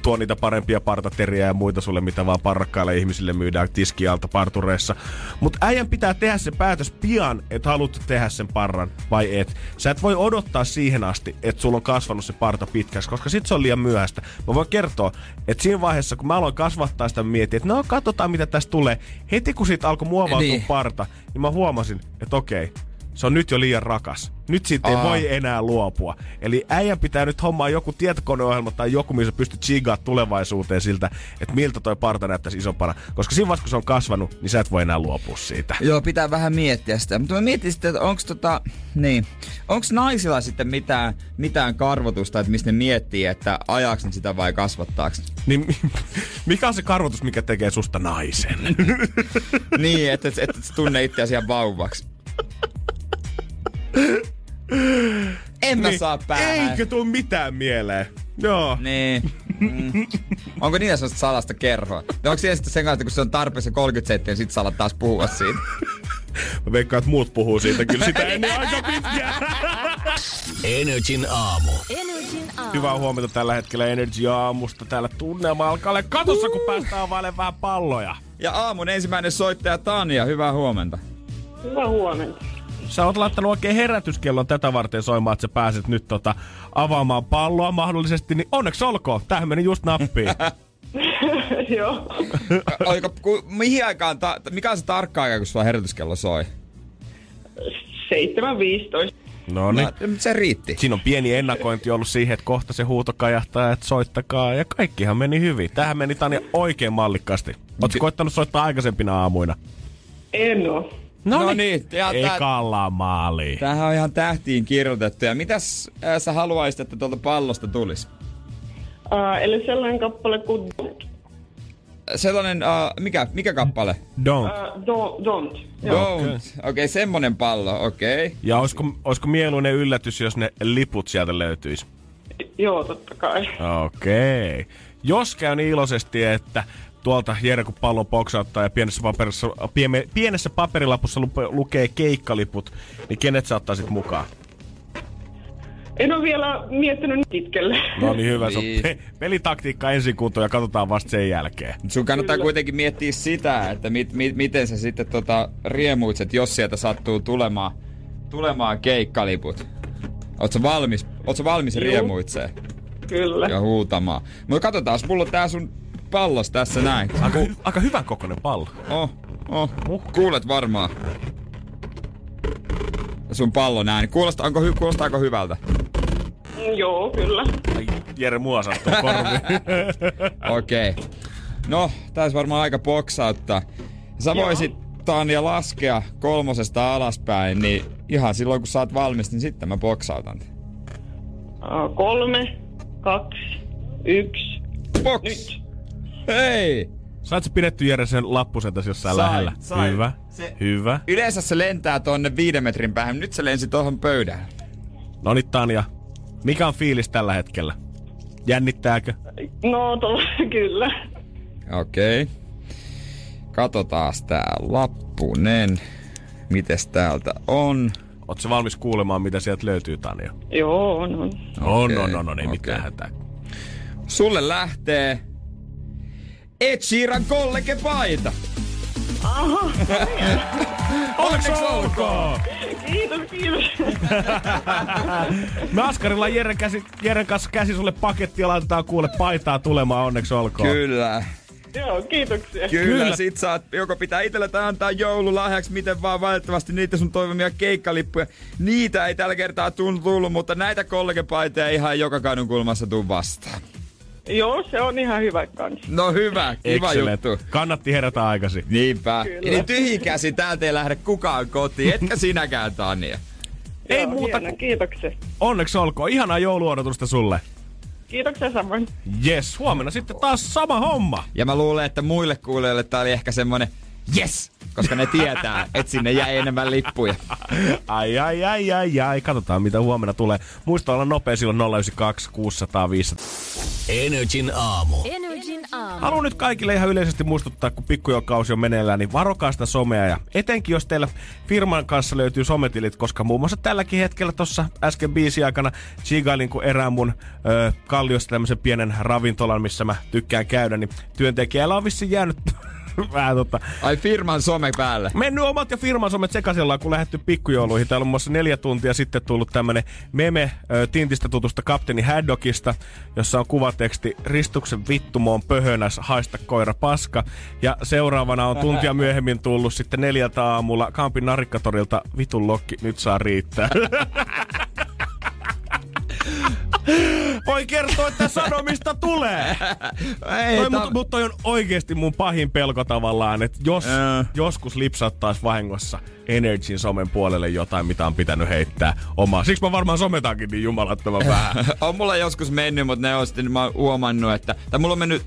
tuon niitä parempia partateriä ja muita sulle, mitä vaan parrakkailla ihmisille myydään tiskialta partureissa. Mutta äijän pitää tehdä se päätös pian, että haluat tehdä sen parran vai et. Sä et voi odottaa siihen asti, että sulla on kasvanut se parta pitkäksi, koska sit se on liian myöhäistä. Mä voin kertoa, että siinä vaiheessa, kun mä aloin kasvattaa sitä, mietin, että no katsotaan mitä tästä tulee. Heti kun siitä alkoi muovautua niin. parta, niin mä huomasin, että okei. Se on nyt jo liian rakas. Nyt siitä ei Aa. voi enää luopua. Eli äijän pitää nyt hommaa joku tietokoneohjelma tai joku, missä pystyt chigaa tulevaisuuteen siltä, että miltä toi parta näyttäisi isompana. Koska siinä vaiheessa, kun se on kasvanut, niin sä et voi enää luopua siitä. Joo, pitää vähän miettiä sitä. Mutta mä mietin sitten, että onko tota, niin, onko naisilla sitten mitään, mitään karvotusta, että mistä ne miettii, että ajaaks ne sitä vai kasvattaaks ne? Niin, mikä on se karvotus, mikä tekee susta naisen? Niin, että et, et tunne itseäsi ihan vauvaksi. En mä niin, saa päähän. Eikö tuu mitään mieleen? Joo. Niin. Mm. Onko niillä sellaista salasta kerhoa? Ja onko siellä sitten sen kanssa, kun se on tarpeeksi kolmekymmentä senttiä, sit sä alat taas puhua siitä? Mä veikkaan, että muut puhuu siitä. Kyllä sitä ennen aika pitkään. Energin aamu. Energin aamu. Hyvää huomenta tällä hetkellä Energi aamusta. Täällä tunnelma alkaa olla katossa, kun päästään availemaan vähän palloja. Ja aamun ensimmäinen soittaja Tania. Hyvää huomenta. Hyvää huomenta. Sä oot laittanut oikein herätyskellon tätä varten soimaan, että sä pääset nyt tota avaamaan palloa mahdollisesti, niin onneksi olkoon. Tämähän meni just nappiin. Joo. Mihin aikaan, ta- mikä on se tarkka aika, kun sulla herätyskello soi? seitsemän viisitoista. No niin. Se riitti. Siinä on pieni ennakointi ollut siihen, että kohta se huuto kajahtaa, että soittakaa. Ja kaikkihan meni hyvin. Tähän meni Tania oikein mallikkaasti. Ootko koittanut soittaa aikaisempina aamuina? En oo. No niin, ekalla maali. Tämähän on ihan tähtiin kirjoitettu. Ja mitäs ää, sä haluaisit, että tuolta pallosta tulisi? Uh, eli sellainen kappale kuin Don't. Sellainen, uh, mikä, mikä kappale? Don't. Uh, don't. Don't, don't. Okei, okay, semmonen pallo, okei. Okay. Ja olisiko, olisiko mieluinen yllätys, jos ne liput sieltä löytyisi? Joo, totta kai. Okei. Okay. Jos käy niin iloisesti, että... Tuolta Jere, kun pallon poksauttaa ja pienessä, paperissa, piene, pienessä paperilapussa lu, lukee keikkaliput, niin kenet sä ottaisit mukaan? En ole vielä miettinyt pitkälle. No niin hyvä, niin. Se on pe- pelitaktiikka ensin kuntoon ja katsotaan vasta sen jälkeen. Sun kannattaa Kyllä. kuitenkin miettiä sitä, että mit, mit, miten sä sitten tota riemuitset, jos sieltä sattuu tulemaan, tulemaan keikkaliput. Ootko valmis, Ootko valmis riemuitsee? Kyllä. Ja huutamaan. Mutta katsotaan, mulla on tää sun... pallos tässä näin. Aika, hy- aika hyvän kokoinen pallo. Oh, oh. Kuulet varmaan. Sun pallon ääni. Kuulostaa, onko hy- kuulostaako hyvältä? Joo, kyllä. Ai, Jere, mua sattuu korviin. Okei. Okay. No, täytyy varmaan aika boksauttaa. Sä voisit Tania laskea kolmosesta alaspäin, niin ihan silloin kun sä oot valmis, niin sitten mä boksautan. Kolme, kaksi, yksi. Boks! Nyt. Hei! Saatko pidetty Jere sen lappusen tässä jossain sain, lähellä? Sain. Hyvä, se, hyvä. Yleensä se lentää tonne viiden metrin päähän, nyt se lensi tohon pöydään. No niin Tanja, mikä on fiilis tällä hetkellä? Jännittääkö? No to- kyllä. Okei. Okay. Katotaas tää lappunen. Mites täältä on? Ootko valmis kuulemaan mitä sieltä löytyy Tanja? Joo, on on. On, okay. on, on, on, ei okay. mitään hätää. Sulle lähtee... Ed Sheeran kollegepaita. Aha. Onneksi olkoon. Kiitos, kiitos. Me askarellaan Jeren, käsi, Jeren kanssa käsi sulle paketti ja laitetaan kuule paitaa tulemaan. Onneksi olkoon. Kyllä. Joo, kiitoksia. Kyllä, Kyllä. Sit saat joko pitää itsellä tai antaa joululahjaksi, miten vaan valitettavasti niitä sun toivomia keikkalippuja. Niitä ei tällä kertaa tullut, mutta näitä kollegepaiteja ihan joka kadun kulmassa tuu vastaan. Joo, se on ihan hyvä kanssa. No hyvä, kiva Excellent. juttu. Kannatti herätä aikaisin. Niinpä. Kyllä. Eli tyhjikäsi, täältä ei lähde kukaan kotiin, etkä sinäkään, Tania. Ei Joo, muuta. Hieno, kiitoksia. Onneksi olkoon. Ihanaa jouluodotusta sulle. Kiitoksia samoin. Jes, huomenna sitten taas sama homma. Ja mä luulen, että muille kuulijoille tää oli ehkä semmonen jes, koska ne tietää, että sinne jäi enemmän lippuja. Ai, ai, ai, ai, ai. Katsotaan, mitä huomenna tulee. Muista olla nopea silloin nolla yhdeksänkymmentäkaksi kuusisataa viisisataa. Energin aamu. Energin aamu. Haluan nyt kaikille ihan yleisesti muistuttaa, kun pikkujoukausi on meneillään, niin varokaa sitä somea. Ja etenkin, jos teillä firman kanssa löytyy sometilit, koska muun muassa tälläkin hetkellä tuossa äsken biisin aikana chigailin, kun erään mun ö, kalliosta tämmöisen pienen ravintolan, missä mä tykkään käydä, niin työntekijällä on vissiin jäänyt... Vähän totta. Ai firman some päälle. Mennyt omat ja firman somet sekaisellaan, kun lähdetty pikkujouluihin. Täällä on muassa neljä tuntia sitten tullut tämmönen meme ö, Tintistä tutusta kapteeni Haddockista, jossa on kuvateksti Ristuksen vittumoon pöhönäs, haista koira paska. Ja seuraavana on tuntia myöhemmin tullut sitten neljältä aamulla Kampin Narikkatorilta vitun lokki, nyt saa riittää. Voi kertoa, että sanomista tulee. Mutta mut toi on oikeesti mun pahin pelko tavallaan, että jos äh. joskus lipsattaisi vahingossa Energin somen puolelle jotain, mitä on pitänyt heittää omaa. Siksi mä varmaan sometaankin niin jumalattoman vähän. On mulla joskus mennyt, mutta ne on sitten mä oon huomannut, että... Tai mulla on mennyt...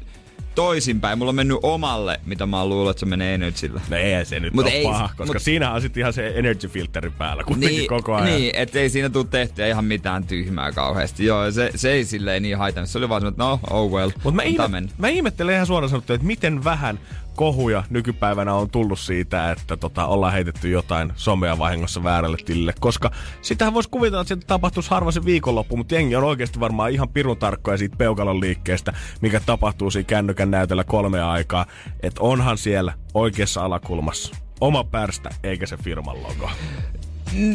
Toisinpäin. Mulla on mennyt omalle, mitä mä oon luullut, että se menee Energillä. No ei se nyt mut ole ei, paha, koska mut... siinä on sit ihan se Energy-filtteri päällä kuitenkin niin, koko ajan. Niin, ettei siinä tuu tehtyä ihan mitään tyhmää kauheasti. Joo, se, se ei silleen niin haitannut. Se oli vaan semmoinen, että no, oh well. Mut mä, ihme, mä ihmettelen ihan suoraan sanottu, että miten vähän kohuja nykypäivänä on tullut siitä, että tota, ollaan heitetty jotain somea vahingossa väärälle tilille, koska sitähän voisi kuvitella, että se tapahtuisi harva se viikonloppu, mutta jengi on oikeasti varmaan ihan pirun tarkkoja siitä peukalon liikkeestä, mikä tapahtuu siinä kännykän näytöllä kolmea aikaa, että onhan siellä oikeassa alakulmassa oma pärstä eikä se firman logo.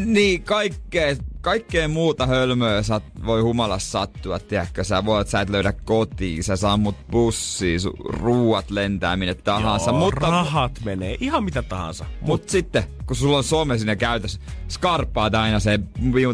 Niin, kaikkea, kaikkea muuta hölmöä sä voi humalas sattua, tiedätkö? Sä voit, sä et löydä kotiin, sä sammut bussiin, sun ruuat lentää minne tahansa. Joo, mutta rahat menee, ihan mitä tahansa. Mut, mut sitten, kun sulla on some sinne käytössä, skarppaat aina se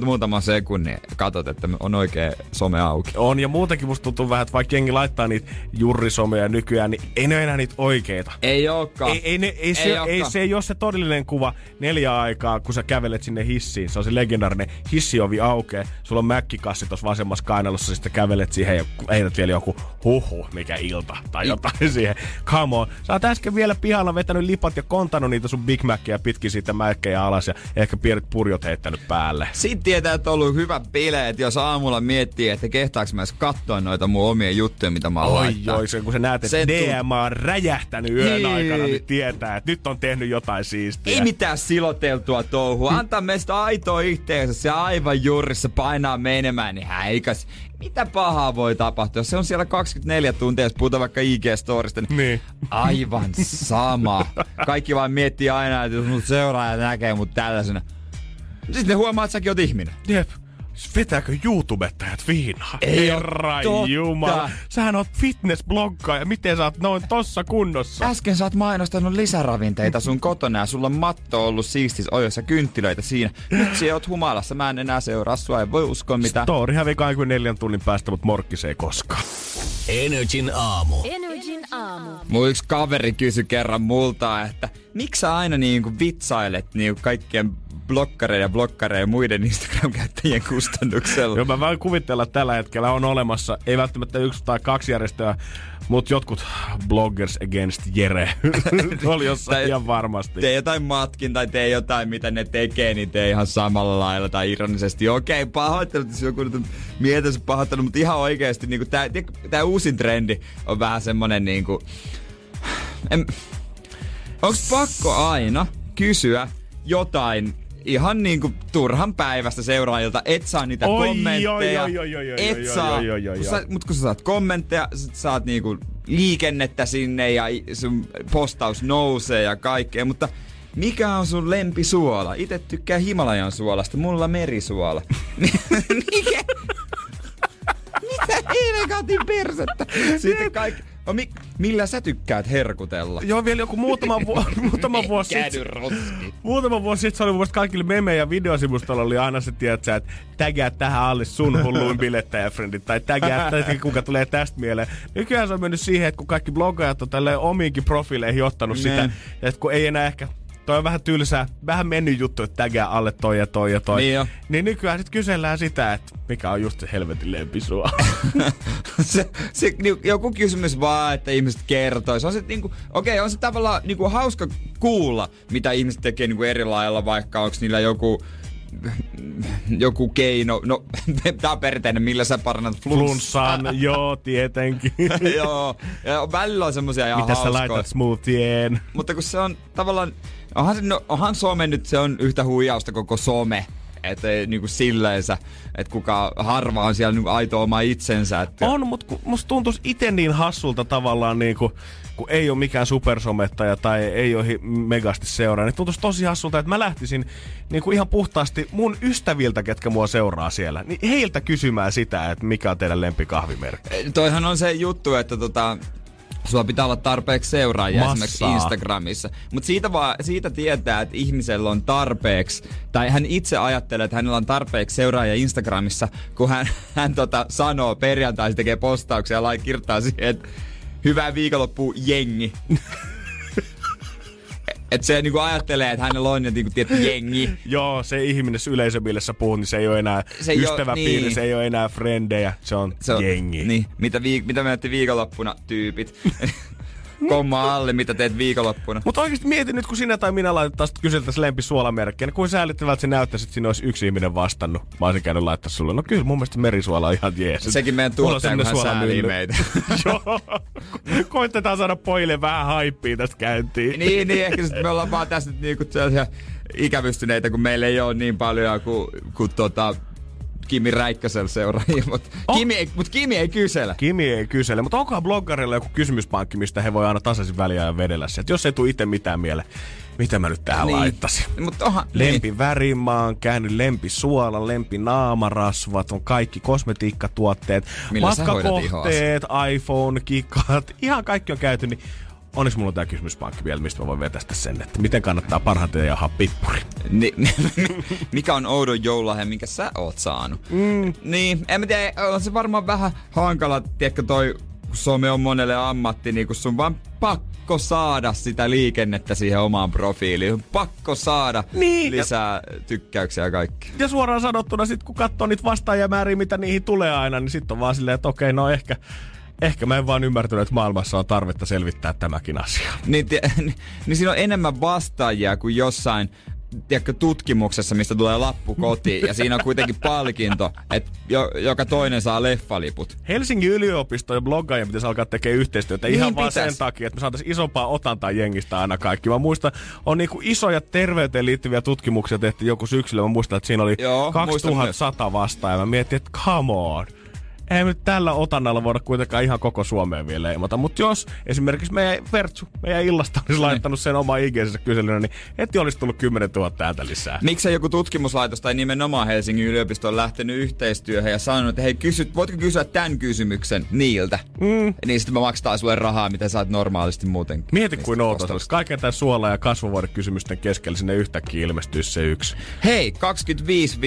muutama sekunnin ja katot, että on oikee some auki. On, ja muutenkin musta tuntuu vähän, että vaikka jengi laittaa niitä jurrisomeja nykyään, niin ei ne enää niitä oikeita. Ei olekaan. Ei, ei, ne, ei, se, ei, ei se ei ole se todellinen kuva neljä aikaa, kun sä kävelet sinne hissiin. Se on se legendaarinen hissiovi aukeaa. Sulla on mäkkikassi tuossa vasemmassa kainalossa, sitten kävelet siihen ja heität vielä joku huhu, mikä ilta tai jotain I... siihen. Come on. Sä oot äsken vielä pihalla vetänyt lipat ja kontannut niitä sun Big Mackiä pitkin siitä mäkkejä alas ja ehkä pienet purjot heittänyt päälle. Sitten tietää, että on ollut hyvä bile, että jos aamulla miettii, että kehtaaks mä edes katsoa noita mun omia juttuja, mitä mä oon laittanut. Oi, kun sä näet, että sen D M on räjähtänyt yön Hii. aikana, niin tietää, että nyt on tehnyt jotain siistiä. Ei mitään siloteltua touhua. Antaa meistä aitoa yhteensä. Aivan juurissa painaa menemään, niin häikäs. Mitä pahaa voi tapahtua? Jos se on siellä kaksikymmentäneljä tuntia, jos puhutaan vaikka I G-storista, niin, niin aivan sama. Kaikki vaan miettii aina, että jos mut seuraaja näkee mut tällaisena. Sitten ne huomaa, että säkin oot ihminen. Jep. Vetääkö YouTubettajat viinaa? Ei Herran jumala. Sähän oot fitness-bloggaaja. Miten sä oot noin tossa kunnossa? Äsken sä oot mainostanut lisäravinteita sun kotona ja sulla on matto ollut siistis ojossa kynttilöitä siinä. Nyt sä oot humalassa. Mä en enää seuraa sua. En voi uskoa mitä. Story hävii kaksikymmentäneljä tunnin päästä, mut morkkis ei koskaan. Energin aamu. Energin aamu. Mun yksi kaveri kysyi kerran multa, että miksi sä aina niinku vitsailet niinku kaikkien blokkareja ja blokkareja ja muiden Instagram-käyttäjien kustannuksella. Joo, mä voin kuvitella, että tällä hetkellä on olemassa, ei välttämättä yksi tai kaksi järjestöä, mutta jotkut bloggers against Jere. Oli jossain ihan varmasti. Tee jotain matkin tai tee jotain, mitä ne tekee, niin tee ihan samalla lailla tai ironisesti. Okei, okay, pahoittelut, jos joku nyt on mieltänsä pahoittanut, mutta ihan oikeasti niin tämä uusin trendi on vähän semmoinen niin kuin... En, onks pakko aina kysyä jotain ihan niinku turhan päivästä seuraajilta, et saa niitä oi, kommentteja, oi, oi, oi, oi, et saa, oi, oi, oi, oi, sä, mut kun sä saat kommentteja, sä saat niinku liikennettä sinne ja sun postaus nousee ja kaikkea, mutta mikä on sun lempisuola? Itse tykkää Himalajan suolasta, mulla merisuola. Mikä? Mitä? Ei ne katin persettä. Sitten kaikki... No, mi- millä sä tykkäät herkutella? Joo, vielä joku muutama, vu- muutama vuosi sitten. Muutama vuosi sitten se oli muista kaikille meme- ja videosivustolla oli aina se, tiedätkö, että tägää tähän alle sun hulluin bilettäjäfrendit. Tai tägää, kuka tulee tästä mieleen. Nykyään se on mennyt siihen, että kun kaikki blogajat on tälleen omiinkin profiileihin ottanut sitä, että kun ei enää ehkä... Toi on vähän tylsää, vähän mennyt juttu, että tägää alle toi ja toi ja toi. Niin, niin nykyään sit kysellään sitä, että mikä on just se helvetin lempisua. se, se, joku kysymys vaan, että ihmiset kertois. On se niinku, okei, on se tavallaan niinku hauska kuulla, mitä ihmiset tekee niinku eri lailla, vaikka onks niillä joku... joku keino, no tää on perinteinen, millä sä parannat flunssan. Joo, tietenkin. Joo, ja välillä on semmosia ihan hauskoja. Mitä sä laitat smoothieen? Mutta kun se on tavallaan, onhan, se, no, onhan some nyt, se on yhtä huijausta koko some. Että niinku silleensä, että kuka harva on siellä niinku aito oma itsensä. Että... On, mutta musta tuntuis ite niin hassulta tavallaan niinku, kun ei oo mikään supersomettaja tai ei oo megasti seuraa, niin tuntuis tosi hassulta, että mä lähtisin niinku ihan puhtaasti mun ystäviltä, ketkä mua seuraa siellä, niin heiltä kysymään sitä, että mikä on teidän lempikahvimerkki. Toihan on se juttu, että tota... Sulla pitää olla tarpeeksi seuraajia massaa. Esimerkiksi Instagramissa. Mutta siitä, siitä tietää, että ihmisellä on tarpeeksi, tai hän itse ajattelee, että hänellä on tarpeeksi seuraajia Instagramissa, kun hän, hän tota, sanoo perjantaisi, tekee postauksia ja kirjoittaa siihen, että hyvää viikonloppua jengi. Että se niinku ajattelee, että hänellä on niinku tietty jengi. Joo, se ihminen yleisö, millä sä puhut, niin se ei oo enää se ystäväpiiri, niin. Se ei oo enää frendejä, se on, se on jengi. Niin, mitä, viik- mitä me näette viikonloppuna, tyypit. Komma alle, mitä teet viikonloppuna. Mutta oikeesti mietin nyt, kun sinä tai minä laitettaisiin kyseltäisiin lempisuolamerkkiä, niin kuin säällittävältä se näyttäisi, että siinä olisi yksi ihminen vastannut. Mä olisin käynyt laittaa sulle. No kyllä, mun mielestä merisuola on ihan jees. Sekin meidän tuottaja, kun hän säälii meitä. Joo. Koitetaan saada pojille vähän haippia tästä käyntiin. Niin, niin ehkä me ollaan vaan tässä nyt niinku sellaisia ikävystyneitä, kun meillä ei ole niin paljon kuin, kuin tota... Kimi Räikkösellä seuraajia, mutta oh. Kimi, ei, mut Kimi ei kysele. Kimi ei kysele, mutta onkohan bloggarilla joku kysymyspankki, mistä he voi aina tasaisin väliajan vedellä se, että jos ei tule itse mitään mieleen, mitä mä nyt tähän niin. laittasin. Mut onhan, lempiväri niin. mä oon käynyt, lempisuola, lempinaamarasvat, on kaikki kosmetiikkatuotteet, millä matkakohteet, iPhone-kikat, ihan kaikki on käyty, niin onneksi mulla on tää kysymyspankki vielä, mistä mä voin vetästä sen, että miten kannattaa parhaiten jahaa pippuri. Ni, mikä on oudon joululahja, minkä sä oot saanut? Mm. Niin, en mä tiedä, on se varmaan vähän hankala, tiedätkö toi, kun some on monelle ammatti, niin kun sun vaan pakko saada sitä liikennettä siihen omaan profiiliin. Pakko saada niin, lisää ja... tykkäyksiä ja kaikki. Ja suoraan sanottuna sit, kun katsoo niitä vastaajamääriä, mitä niihin tulee aina, niin sit on vaan silleen, että okei, no ehkä... Ehkä mä en vaan ymmärtänyt, että maailmassa on tarvetta selvittää tämäkin asia. Niin, niin, niin siinä on enemmän vastaajia kuin jossain tiedätkö, tutkimuksessa, mistä tulee lappu kotiin. Ja siinä on kuitenkin palkinto, että jo, joka toinen saa leffaliput. Helsingin yliopisto ja bloggaajia pitäisi alkaa tekemään yhteistyötä niin ihan pitäis. Vaan sen takia, että me saataisiin isompaa otantaa jengistä aina kaikki. Mä muistan, on niinku isoja terveyteen liittyviä tutkimuksia tehty joku syksyllä. Mä muistan, että siinä oli joo, kaksituhattasata vastaajia. Mä mietin, että come on. Ei nyt tällä otannalla voida kuitenkaan ihan koko Suomeen vielä leimata, mutta jos esimerkiksi meidän Vertsu, meidän illasta olisi laittanut sen oman I G-sensä kyselynä, niin heti olisi tullut kymmenen tuhatta täältä lisää. Miksei joku tutkimuslaitos tai nimenomaan Helsingin yliopisto on lähtenyt yhteistyöhön ja sanonut, että hei, kysyt, voitko kysyä tämän kysymyksen niiltä? Mm. Niin sitten mä maksetaan sulle rahaa, mitä sä oot normaalisti muutenkin. Mieti kuin outoa, olisi kaiken tämän suola- ja kasvovuodekysymysten keskellä sinne yhtäkkiä ilmestyisi se yksi. Hei, kaksikymmentäviisi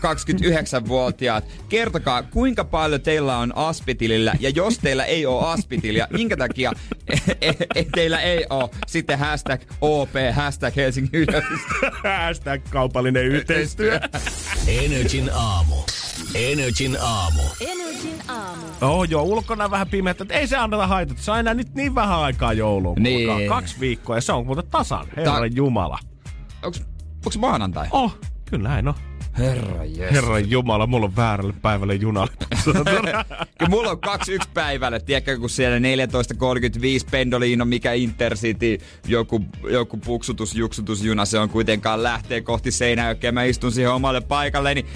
kaksikymmentäyhdeksän-vuotiaat, kertokaa, kuinka Kuinka paljon teillä on aspitilillä, ja jos teillä ei ole aspitiliä, minkä takia e- e- teillä ei ole, sitten hashtag O P, hashtag Helsingin yliopisto. Hashtag kaupallinen yhteistyö. Energin aamu. Energin aamu. Energin aamu. Oh joo, ulkona vähän pimeätä, että ei se anneta haitata. Se on enää nyt niin vähän aikaa jouluun. Niin. Kaksi viikkoa, ja se on muuten tasan. Herran Ta- jumala. Onks, onks maanantai? Oh, kyllä näin on. Herra Jeesus. Herra Jumala, mulla on väärälle päivälle junalle. Kyllä mulla on kaksi yksi päivälle, tiedätkö, kun siellä neljätoista kolmekymmentäviisi Pendolino, mikä Intercity, joku, joku puksutusjuksutusjuna, se on kuitenkaan lähtee kohti Seinäjokia. Mä istun siihen omalle paikalleni,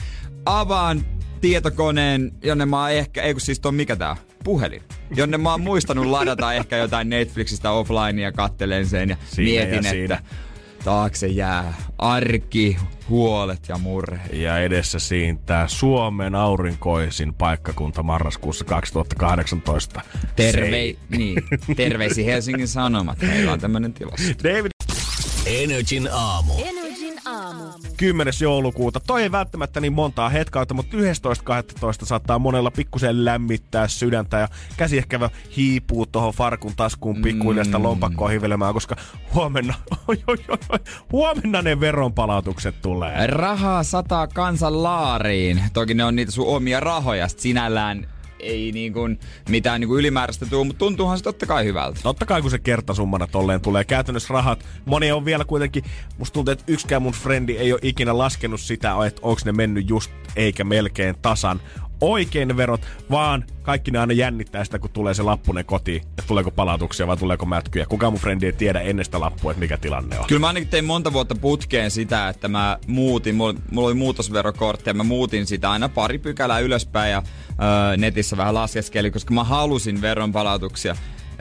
avaan tietokoneen, jonne mä oon ehkä, ei kun siis toi mikä tää puhelin, jonne mä oon muistanut ladata ehkä jotain Netflixistä offlinea, kattelen sen ja siinä mietin, ja että... Taakse jää arki, huolet ja murhe. Ja edessä siintää Suomen aurinkoisin paikkakunta marraskuussa kaksituhattakahdeksantoista. Tervei, niin, terveisi Helsingin Sanomat. Meillä on tämmönen tilasto. David. Energin aamu. Energin aamu. kymmenes joulukuuta. Toi ei välttämättä niin montaa hetkautta, mutta yhdestoista kahdestoista saattaa monella pikkusen lämmittää sydäntä ja käsi ehkä hiipuu tohon farkun taskuun pikkuille sitä lompakkoa hivelemään, koska huomenna, oi, oi, oi, huomenna ne veronpalautukset tulee. Rahaa sataa kansan laariin. Toki ne on niitä sun omia rahoja sinällään. Ei niin kuin mitään niin kuin ylimääräistä tule, mutta tuntuuhan se totta kai hyvältä. Totta kai, kun se kertasummana tolleen tulee. Käytännössä rahat, moni on vielä kuitenkin, musta tuntuu, että yksikään mun frendi ei ole ikinä laskenut sitä, että onko ne mennyt just eikä melkein tasan oikein ne verot, vaan kaikki ne aina jännittää sitä, kun tulee se lappunen kotiin, että tuleeko palautuksia vai tuleeko mätkyjä. Kukaan mun frendi ei tiedä ennen sitä lappua, että mikä tilanne on. Kyllä mä ainakin tein monta vuotta putkeen sitä, että mä muutin, mulla oli muutosverokortti ja mä muutin sitä aina pari pykälää ylöspäin ja öö, netissä vähän laskeskelin, koska mä halusin veronpalautuksia.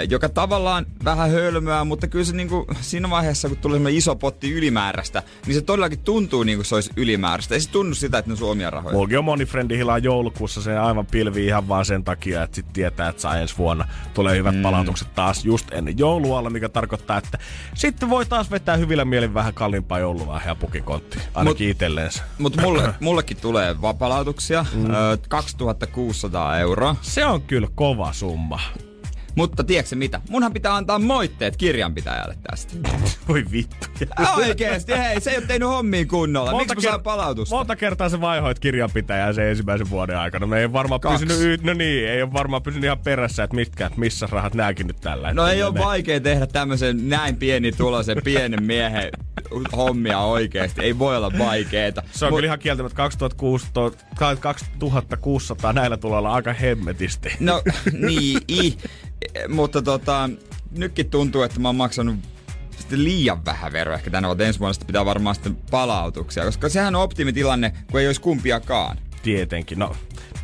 Joka tavallaan vähän hölmöä, mutta kyllä se niinku siinä vaiheessa, kun tulee semmoinen iso potti ylimääräistä, niin se todellakin tuntuu niin kuin se olisi ylimääräistä. Ei se tunnu sitä, että ne on sun omia rahoja. Mullakin on moni frendi hilaa joulukuussa sen aivan pilviin ihan vaan sen takia, että sit tietää, että saa ensi vuonna. Tulee hyvät mm. palautukset taas just ennen joulualla, mikä tarkoittaa, että sitten voi taas vetää hyvillä mielin vähän kalliimpaa joulua ja pukikonttiin, ainakin mut, itselleensä. Mutta mulle, mullekin tulee vapalautuksia, mm. ö, kaksituhattakuusisataa euroa. Se on kyllä kova summa. Mutta tiedätkö mitä? Munhan pitää antaa moitteet kirjanpitäjälle tästä. Voi vittu. Oikeesti, hei, se ei ole tehnyt hommiin kunnolla. Miksi kun ker- saa palautusta? Monta kertaa se vaihoit kirjanpitäjää sen ensimmäisen vuoden aikana. Me ei varmaan pysynyt, no niin, ei ole varmaan pysynyt ihan perässä, että mitkä, missä rahat nääkin nyt tällä. No ei ole me... vaikea tehdä tämmöisen näin pieni tulosen pienen miehen hommia oikeesti. Ei voi olla vaikeeta. Se on Mut... kyllä ihan kieltämättä kaksituhattakuusisataa näillä tuloilla aika hemmetisti. No niin, i... Mutta tota, nytkin tuntuu, että mä oon maksanut liian vähän veroa ehkä tänä vuonna. Ensi vuonna sitä pitää varmaan sitten palautuksia, koska sehän on optimitilanne, kun ei olisi kumpiakaan. Tietenkin, no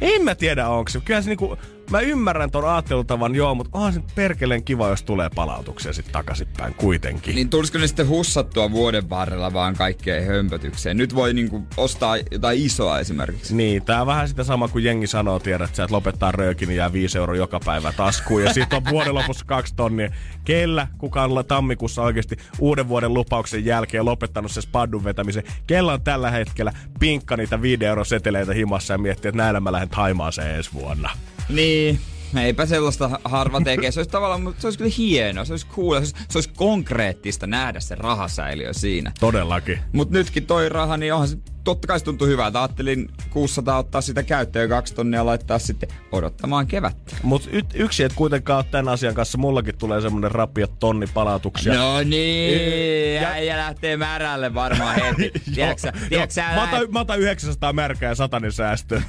en mä tiedä onko se. Kyllähän se niinku, mä ymmärrän ton aattelutavan joo, mutta onhan se perkeleen kiva, jos tulee palautuksia sitten takaisinpäin kuitenkin. Niin tulisiko ne sitten hussattua vuoden varrella vaan kaikkeen hömpötykseen? Nyt voi niinku ostaa jotain isoa esimerkiksi. Niin, tää on vähän sitä sama kuin jengi sanoo, tiedät sä, että lopettaa röökin ja jää viisi euroa joka päivä taskuun ja sit on vuoden lopussa kaksi tonnia. Kellä kukaan tammikuussa oikeesti uuden vuoden lupauksen jälkeen lopettanut sen spaddun vetämisen? Kellä on tällä hetkellä pinkka niitä viiden euroseteleitä himassa ja miettii, että näillä mä lähden Thaimaaseen ensi vuonna? Niin, eipä sellaista harva tekee. Se olisi tavallaan, mutta se olisi kyllä hienoa, se olisi cool, se olisi, se olisi konkreettista nähdä se rahasäiliö siinä. Todellakin. Mut nytkin toi raha, niin onhan se, totta kai se tuntui hyvältä. Ajattelin kuusisataa ottaa sitä käyttöön kaksi tonnia laittaa sitten odottamaan kevättä. Mut y- yksi et kuitenkaan ole tän asian kanssa, mullakin tulee semmonen rapia tonni palautuksia. No niin, ja... äijä lähtee märälle varmaan heti. Tiedätkö, tiedätkö, mä, otan, mä otan yhdeksänsataa märkää ja satanen säästöön.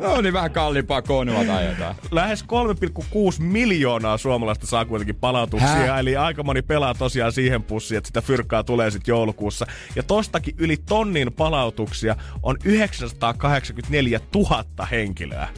No niin, vähän kalliimpaa konua tai jotain. Lähes kolme pilkku kuusi miljoonaa suomalaista saa kuitenkin palautuksia. Hä? Eli aika moni pelaa tosiaan siihen pussiin, että sitä fyrkkaa tulee sitten joulukuussa. Ja tostakin yli tonnin palautuksia on yhdeksänsataakahdeksankymmentäneljätuhatta henkilöä.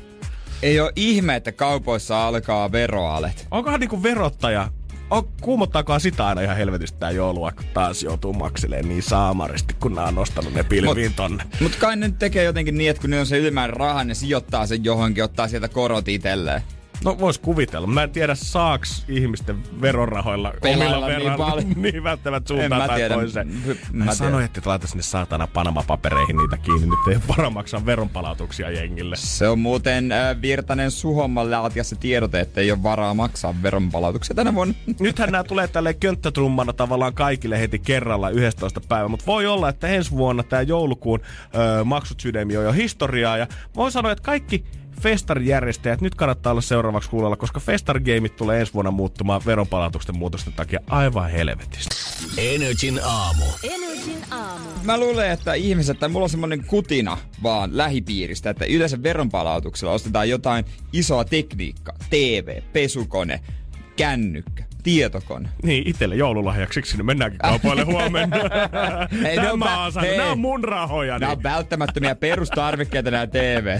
Ei oo ihme, että kaupoissa alkaa veroalet. Onkohan niinku verottaja... Oh, kuumottaakohan sitä aina ihan helvetistä tää joulua, kun taas joutuu maksileen niin saamaristi, kun nää on nostanut ne pilviin mut, tonne. Mut kai ne tekee jotenkin niin, että kun ne on se ylimääräinen raha, ne sijoittaa sen johonkin, ottaa sieltä korot itselleen. No vois kuvitella. Mä en tiedä, saaks ihmisten verorahoilla pelailla verran, niin, niin välttämättä suuntaan tai toiseen. Mä, mä sanoin, että laita sinne saatana Panama-papereihin niitä kiinni. Nyt ei ole varaa maksaa veronpalautuksia jengille. Se on muuten äh, Virtanen Suhomman laatiassa tiedote, että ei ole varaa maksaa veronpalautuksia tänä vuonna. Nythän nämä tulee tälleen könttätrummana tavallaan kaikille heti kerralla yhdestoista päivä. Mutta voi olla, että ensi vuonna tää joulukuun äh, maksut sydämi on jo historiaa. Ja voi sanoa, että kaikki... festarijärjestäjät, nyt kannattaa olla seuraavaksi kuulolla, koska festarigeimit tulee ensi vuonna muuttumaan veronpalautusten muutosten takia aivan helvetistä. Energin aamu. Energin aamu. Mä luulen, että ihmiset, tai mulla on semmonen kutina vaan lähipiiristä, että yleensä veronpalautuksella ostetaan jotain isoa tekniikkaa. T V, pesukone, kännykkä. tietokone. Niin, itselle joululahjaksi, siksi nyt mennäänkin kaupoille huomenna. Hei, Tämä on saanut, nämä on mun rahoja. Nämä niin. on välttämättömiä perustarvikkeita nämä T V.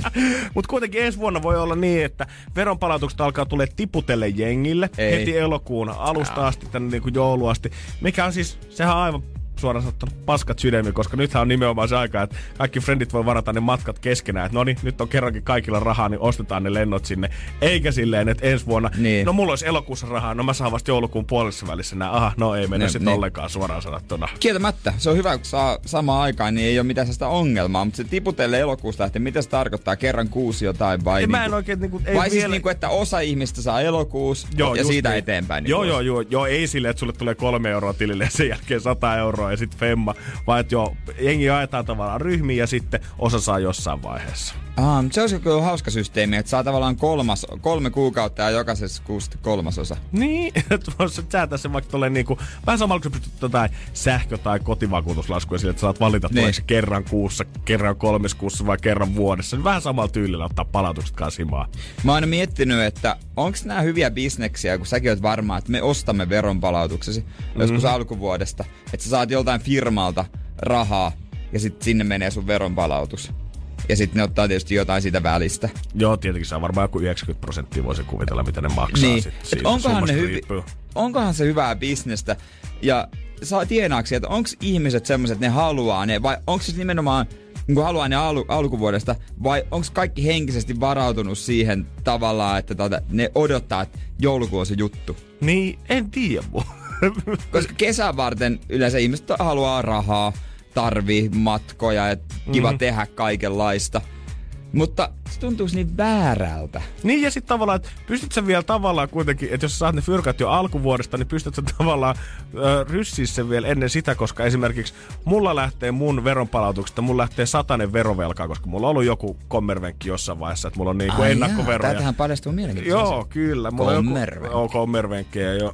Mutta kuitenkin ensi vuonna voi olla niin, että veronpalautukset alkaa tulee tiputelle jengille Ei. heti elokuun alusta Jaa. asti, tänne niin kuin jouluasti. Mikä on siis, sehän on aivan suoraan ottanut paskat sydämiin, koska nythän on nimenomaan se aika, että kaikki friendit voi varata ne matkat keskenään. No niin, nyt on kerrankin kaikilla rahaa, niin ostetaan ne lennot sinne. Eikä silleen, että ensi vuonna, niin. no mulla olisi elokuussa rahaa, no mä saan vasta joulukuun puolessa välissä nää. Aha, no ei mene no, sitten niin. ollenkaan suoraan sanottuna. Kieltämättä. Se on hyvä, kun saa samaan aikaan, niin ei ole mitään sitä ongelmaa. Mutta se tiputelle elokuussa lähtee, mitä se tarkoittaa? Kerran kuusi jotain vai? Ei, niin, mä en oikein, niin kuin, ei vai vielä... siis niin kuin, että osa ihmistä saa elokuussa joo, ja siitä niin. eteenpäin. Niin joo, joo, joo, joo, ei silleen, että sulle tulee kolme euroa tilille ja sen jälkeen sata euroa. Ja sit femma, vaan et joo, jengi ajetaan tavallaan ryhmiin ja sitten osa saa jossain vaiheessa. Aa, mutta se olisi kyllä hauska systeemi, että saa tavallaan kolmas, kolme kuukautta ja jokaisessa kuusta kolmasosa. Niin, että voisit säätää sen vaikka tolleen niinku, vähän samalla kun sä pystyt jotain sähkö- tai kotivakuutuslaskuja sille, että saat valita, niin. tuleeko se kerran kuussa, kerran kolmes kuussa vai kerran vuodessa. Niin vähän samalla tyylillä ottaa palautukset kasimaan. Mä oon aina miettinyt, että onks nää hyviä bisneksiä, kun säkin oot varmaa, että me ostamme veronpalautuksesi mm-hmm. joskus alkuvuodesta, että sä saat joltain firmalta rahaa ja sit sinne menee sun veronpalautus. Ja sitten ne ottaa tietysti jotain siitä välistä. Joo, tietenkin se on varmaan joku yhdeksänkymmentä prosenttia voisi kuvitella, mitä ne maksaa. Niin. Sit siitä onkohan, ne hyvi- onkohan se hyvää bisnestä? Ja saa tienaaksi, että onko ihmiset semmoiset, että ne haluaa ne, vai onko siis nimenomaan, kun haluaa ne alu- alkuvuodesta, vai onko kaikki henkisesti varautunut siihen tavallaan, että tata, ne odottaa, että joulukuu on se juttu? Niin, en tiedä. Koska kesän varten yleensä ihmiset haluaa rahaa. Tarvii matkoja ja kiva mm-hmm. tehdä kaikenlaista. Mutta se tuntuisi niin väärältä. Niin ja sitten tavallaan, että pystyt sä vielä tavallaan kuitenkin, että jos saat ne fyrkat jo alkuvuodesta, niin pystyt sä tavallaan ö, ryssiä sen vielä ennen sitä, koska esimerkiksi mulla lähtee mun veronpalautuksesta, mulla lähtee satanen verovelkaa, koska mulla on ollut joku kommervenkki jossain vaiheessa, että mulla on niinku ennakkoveroja. Tämähän paljastuu mielenkiintoista. Joo, kyllä. Kommervenkki. Joo, kommervenkkiä jo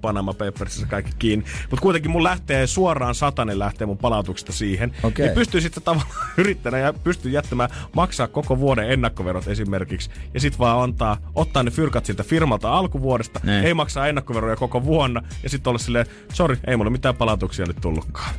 Panama-paperissa kaikki kiinni. Mutta kuitenkin mun lähtee suoraan satanen lähtee mun palautuksesta siihen. Okay. Niin pystyy sitten tavallaan yrittänä ja pystyy jättämään maksaa koko vuoden ennakkoverot esimerkiksi, ja sit vaan antaa, ottaa ne fyrkat siltä firmalta alkuvuodesta, ne. ei maksaa ennakkoveroja koko vuonna, ja sit olla silleen, sori, ei mulla mitään palautuksia nyt tullutkaan.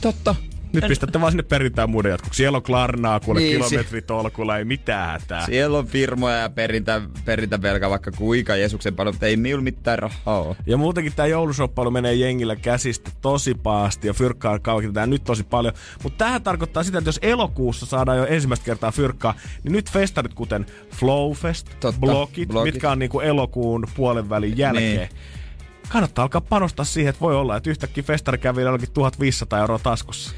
Totta. Nyt en... pistätte vaan sinne perintään muiden jatkuksi. Siellä on Klarnaa, kuule niin, kilometritolkulla, ei mitään hätää. Siellä on firmoja ja perintä, perintävelka vaikka kuinka Jeesuksen paljon, mutta ei minulla mitään rahaa. Ja muutenkin tää joulusoppailu menee jengillä käsistä tosi pahasti ja fyrkkaa kaukitaan nyt tosi paljon. Mutta tämähän tarkoittaa sitä, että jos elokuussa saadaan jo ensimmäistä kertaa fyrkkaa, niin nyt festarit kuten Flowfest, Totta, blogit, blogit, mitkä on niinku elokuun puolenvälin jälkeen. Niin. Kannattaa alkaa panostaa siihen, että voi olla, että yhtäkkiä festari kävi jollakin tuhatviisisataa euroa taskussa.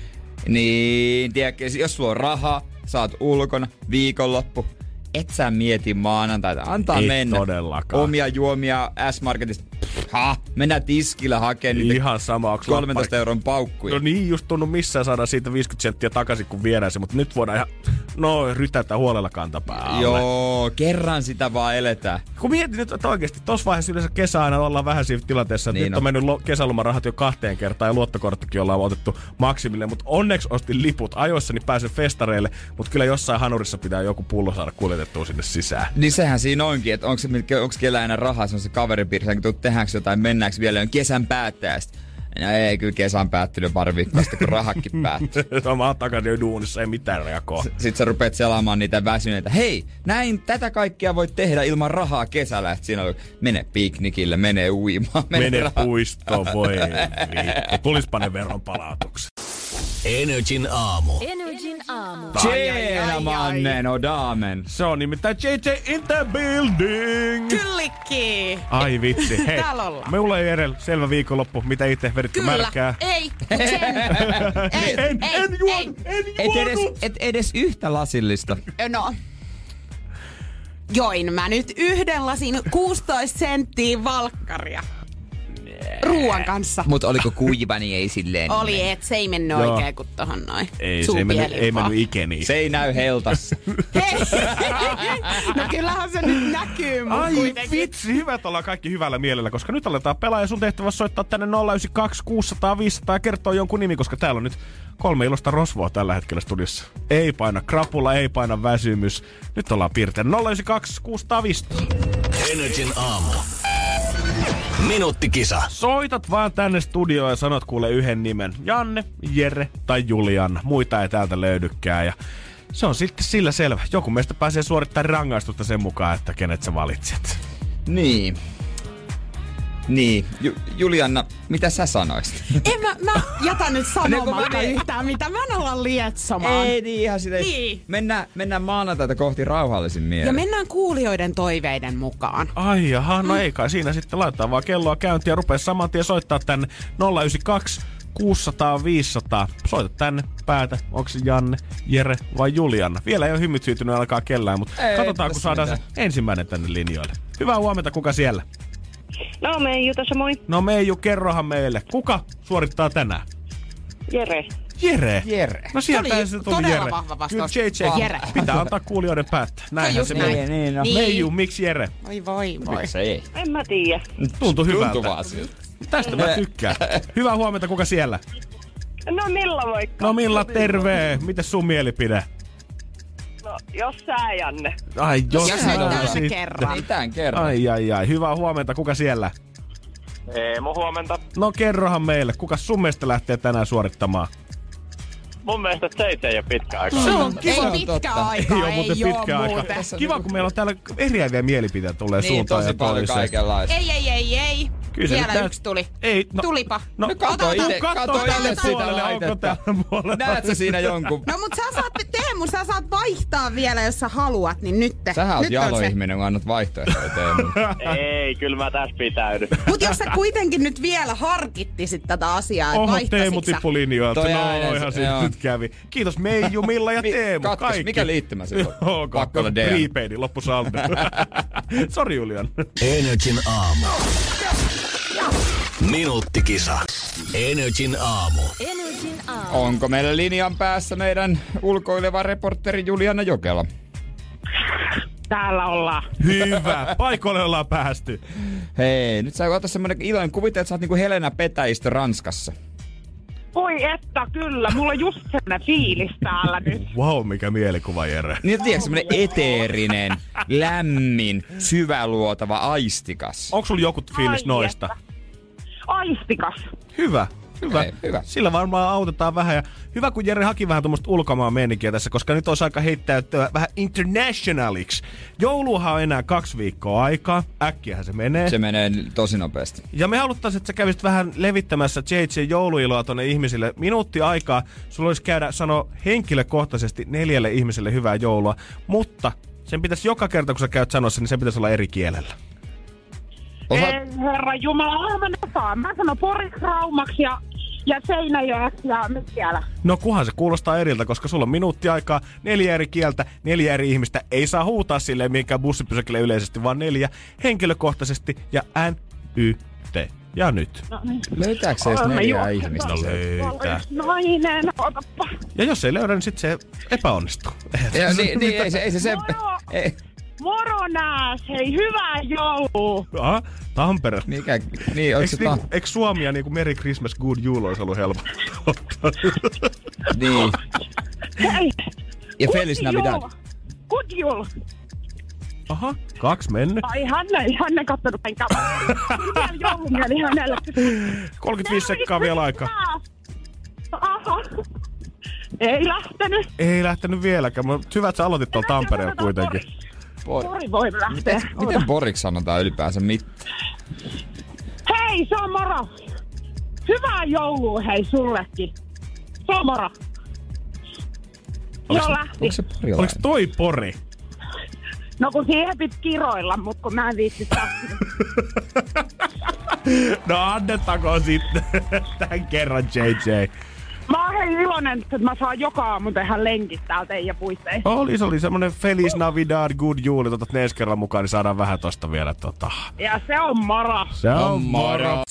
Niin, tiedätkö, jos sulla on rahaa, sä oot ulkona, viikonloppu, et sä mieti maanantaita, antaa Ei mennä. Todellakaan. Omia juomia S-Marketista, ha, mennään tiskillä hakemaan niitä ihan sama, kolmentoista euron paukkuja. No niin, just tunnu missään saada siitä viisikymmentä senttiä takaisin, kun viedään se, mutta nyt voidaan ihan, no, rytätä huolella kantapäälle. Joo, kerran sitä vaan eletään. Kun mietin nyt, että oikeesti, tossa vaiheessa yleensä kesä aina ollaan vähän siinä tilanteessa, että niin nyt on, on mennyt lo- kesälomarahat jo kahteen kertaan ja luottokorttikin ollaan otettu maksimille, mutta onneksi ostin liput ajoissa, niin pääsen festareille, mutta kyllä jossain hanurissa pitää joku pullo saada kuljetettua sinne sisään. Niin sehän siinä onkin, että onko se, onko kellään enää rahaa, se on se kaveripiirissä, kun tuut tehdäänkö jotain, mennäänkö vielä on kesän päättäjästä. No ei, kyllä kesä on päättynyt pari viikkoista, kun rahakin päättyy. Mä oon takaisin jo duunissa, ei mitään reagoa. S- sit sä rupeat selaamaan niitä väsyneitä. Hei, näin tätä kaikkea voi tehdä ilman rahaa kesällä. Et siinä on, mene piknikille, mene uimaan, mene Mene rah- puistoon, voi viikko. Tulispa ne veronpalautukset. Energin aamu. Energin aamu. Tjena mannen och damen. Se on nimittäin J J in the building. Kyllikki. Ai vitsi. Hei. Täällä ollaan. Mulla ei edellä selvä viikonloppu. Mitä itse veritkö märkää? Kyllä. Ei. ei. En, ei. En juonut. En juonut. Et edes, et edes yhtä lasillista. No. Join mä nyt yhden lasin kuusitoista senttiä valkkaria. Ruuan kanssa. Mut oliko kuiva, niin ei silleen. Oli, et se ei mennyt oikein kuin tohon noin. Ei, se ei mennyt, ei mennyt ikeniin. Se ei näy heltassa. Hei! No kyllähän se nyt näkyy mun Ai kuitenkin. Vitsi, hyvät ollaan kaikki hyvällä mielellä, koska nyt aletaan pelaa ja sun tehtävä soittaa tänne nolla yhdeksän kaksi kuusi nolla nolla viisi nolla nolla ja kertoo jonkun nimi, koska täällä on nyt kolme ilosta rosvoa tällä hetkellä studiossa. Ei paina krapula, ei paina väsymys. Nyt ollaan piirtein nolla yhdeksän kaksi kuusi nolla nolla viisi nolla nolla. Energin aamu. Minuuttikisa. Soitat vaan tänne studioon ja sanot kuule yhden nimen. Janne, Jere tai Julian. Muita ei täältä löydykään ja se on sitten sillä selvä. Joku meistä pääsee suorittamaan rangaistusta sen mukaan, että kenet sä valitset. Niin. Niin. Ju- Julianna, mitä sä sanoisit? En mä, mä jätän nyt sanomatta yhtään mitä. Mä en olla lietsomaan. Ei niin, ihan sitä. Niin. Mennään, mennään maanantaita kohti rauhallisin mieleen. Ja mennään kuulijoiden toiveiden mukaan. Ai jaha, no mm. ei kai. Siinä sitten laittaa vaan kelloa käyntiin ja rupee saman tien soittaa tänne nolla yhdeksänkymmentäkaksi kuusisataa viisisataa. Soita tänne, päätä, onko se Janne, Jere vai Julianna. Vielä ei ole hymyt syytynyt alkaa kellään, mutta ei, katsotaan kun saadaan se ensimmäinen tänne linjoille. Hyvää huomenta, kuka siellä? No Meiju, tässä moi. No Meiju, kerrohan meille. Kuka suorittaa tänään? Jere. Jere? Jere. No sieltähän se tuli Jere. Vahva vastaus. Kyllä J J Jere. Pitää antaa kuulijoiden päättää. Näinhän se meni. Näin. Niin, no. niin. Meiju, miksi Jere? Oi voi voi. Miksi ei? En mä tiedä. Tuntuu hyvältä. Tuntuu vaan siltä. Tästä mä tykkään. Hyvää huomenta, kuka siellä? No Milla, moikka. No Milla, terve. Mites sun mielipide? No, jos sä, Janne. Ai, jos, jos sä, no sitten. Kerran. Mitään kerran. Ai, ai, ai. Hyvää huomenta. Kuka siellä? Eemo, huomenta. No, kerrohan meille. Kuka sun mielestä lähtee tänään suorittamaan? Mun mielestä seitse ei ole pitkä aika. Se on kiva. Ei pitkä aika, ei ole muuten pitkä aika. Kiva, kun meillä on täällä eriäviä mielipiteitä tulee niin, suuntaan ja toiseen. Ei, ei, ei, ei. Kyllä vielä mitään. Yksi tuli. Ei, no, tulipa. No, no kato itse puolelle, onko täällä puolella. Näetkö siinä jonkun? No mut sä saat, Teemu, sä saat vaihtaa vielä, jos sä haluat, niin nyt. Sähän oot jaloihminen, kun annat vaihtoehtoja, Teemu. Ei, kyllä mä tässä pitäydyn. Mut jos sä kuitenkin nyt vielä harkittisit tätä asiaa, että vaihtasitko sä? Oho, Teemu tippui linjoilta. No, ihan siitä nyt kävi. Kiitos Meiju, Milla ja Teemu. Katkes, mikä liittymä se on? Pakko D M. Prepaidi, loppusaldo. Sori Julian. Energin aamu. Minuuttikisa. Energin aamu. Energin aamu. Onko meillä linjan päässä meidän ulkoileva reporteri Juliana Jokela? Täällä ollaan. Hyvä. Paikoille ollaan päästy. Hei, nyt sä oot semmonen iloinen kuvite, että sä oot niinku Helena Petäjistö Ranskassa. Voi että, kyllä. Mulla on just semmoinen fiilis täällä nyt. Vau, wow, mikä mielikuva, Jere. Niin, tiedätkö, semmoinen eteerinen, lämmin, syväluotava, aistikas. Onko sulla joku fiilis ai noista? Että. Aistikas. Hyvä, hyvä. Ei, hyvä. Sillä varmaan autetaan vähän. Ja hyvä, kun Jere haki vähän tuommoista ulkomaan meininkiä tässä, koska nyt olisi aika heittäytyä vähän internationaliksi. Jouluhan on enää kaksi viikkoa aikaa. Äkkiähän se menee. Se menee tosi nopeasti. Ja me haluttaisiin, että sä kävisit vähän levittämässä J J jouluiloa tonne ihmisille. Minuutti aikaa. Sulla olisi käydä sanoa henkilökohtaisesti neljälle ihmiselle hyvää joulua. Mutta sen pitäisi joka kerta, kun sä käyt sanossa, niin sen pitäisi olla eri kielellä. Osa... Ei, herra Jumala, mä en osaa. Mä sanon Poriksi, Raumaksi ja, ja Seinäjoeksi ja nyt siellä. No kunhan se kuulostaa eriltä, koska sulla on minuutti aikaa, neljä eri kieltä, neljä eri ihmistä. Ei saa huutaa silleen minkään bussipysäkille yleisesti, vaan neljä henkilökohtaisesti ja N Y T. Ja nyt. No, niin. Löytääkö se edes neljää ihmistä? No löytää. Nainen, otapa. Ja jos ei löydä, niin sit se epäonnistuu. Ja, niin, niin, ei se, ei se sen... Moro nääs, hei, hyvää joulua! Aha, Tampere. Mikä, niin, oliko se ta- niinku, eikö Suomi ja niinku Merry Christmas, Good Joul olisi ollut helppo? Niin. Hei! Ja Feliz Navidad. Good Joul! Aha, kaksi mennyt. Ai Hanna, Hanna ei kattonut enkä. Mitä on joulumieli hänellä? kolmekymmentäviisi sekkaa vielä aikaa. Aha. Ei lähtenyt. Ei lähtenyt vieläkään, mutta hyvä, että sä aloitit tuolla Tampereella kuitenkin. Por... Pori voi lähteä. Miten, miten Poriksi sanotaan ylipäänsä mitään? Hei, se on moro! Hyvää joulua hei sullekin! Se on moro! Oliko, jo lähti. Se, oliko, oliko toi Pori? No kun siihen piti kiroilla, mut kun mä en viitsi tahti. No annetaanko sitten tämän kerran J J? Mä oon hei iloinen, että mä saan joka aamu tehdä lenkit täältä teidän puitteissa. Oli, se oli semmonen Feliz Navidad, Good Joul, että otat ensi kerran mukaan, niin saadaan vähän tosta vielä tota. Ja se on moro. Se on moro.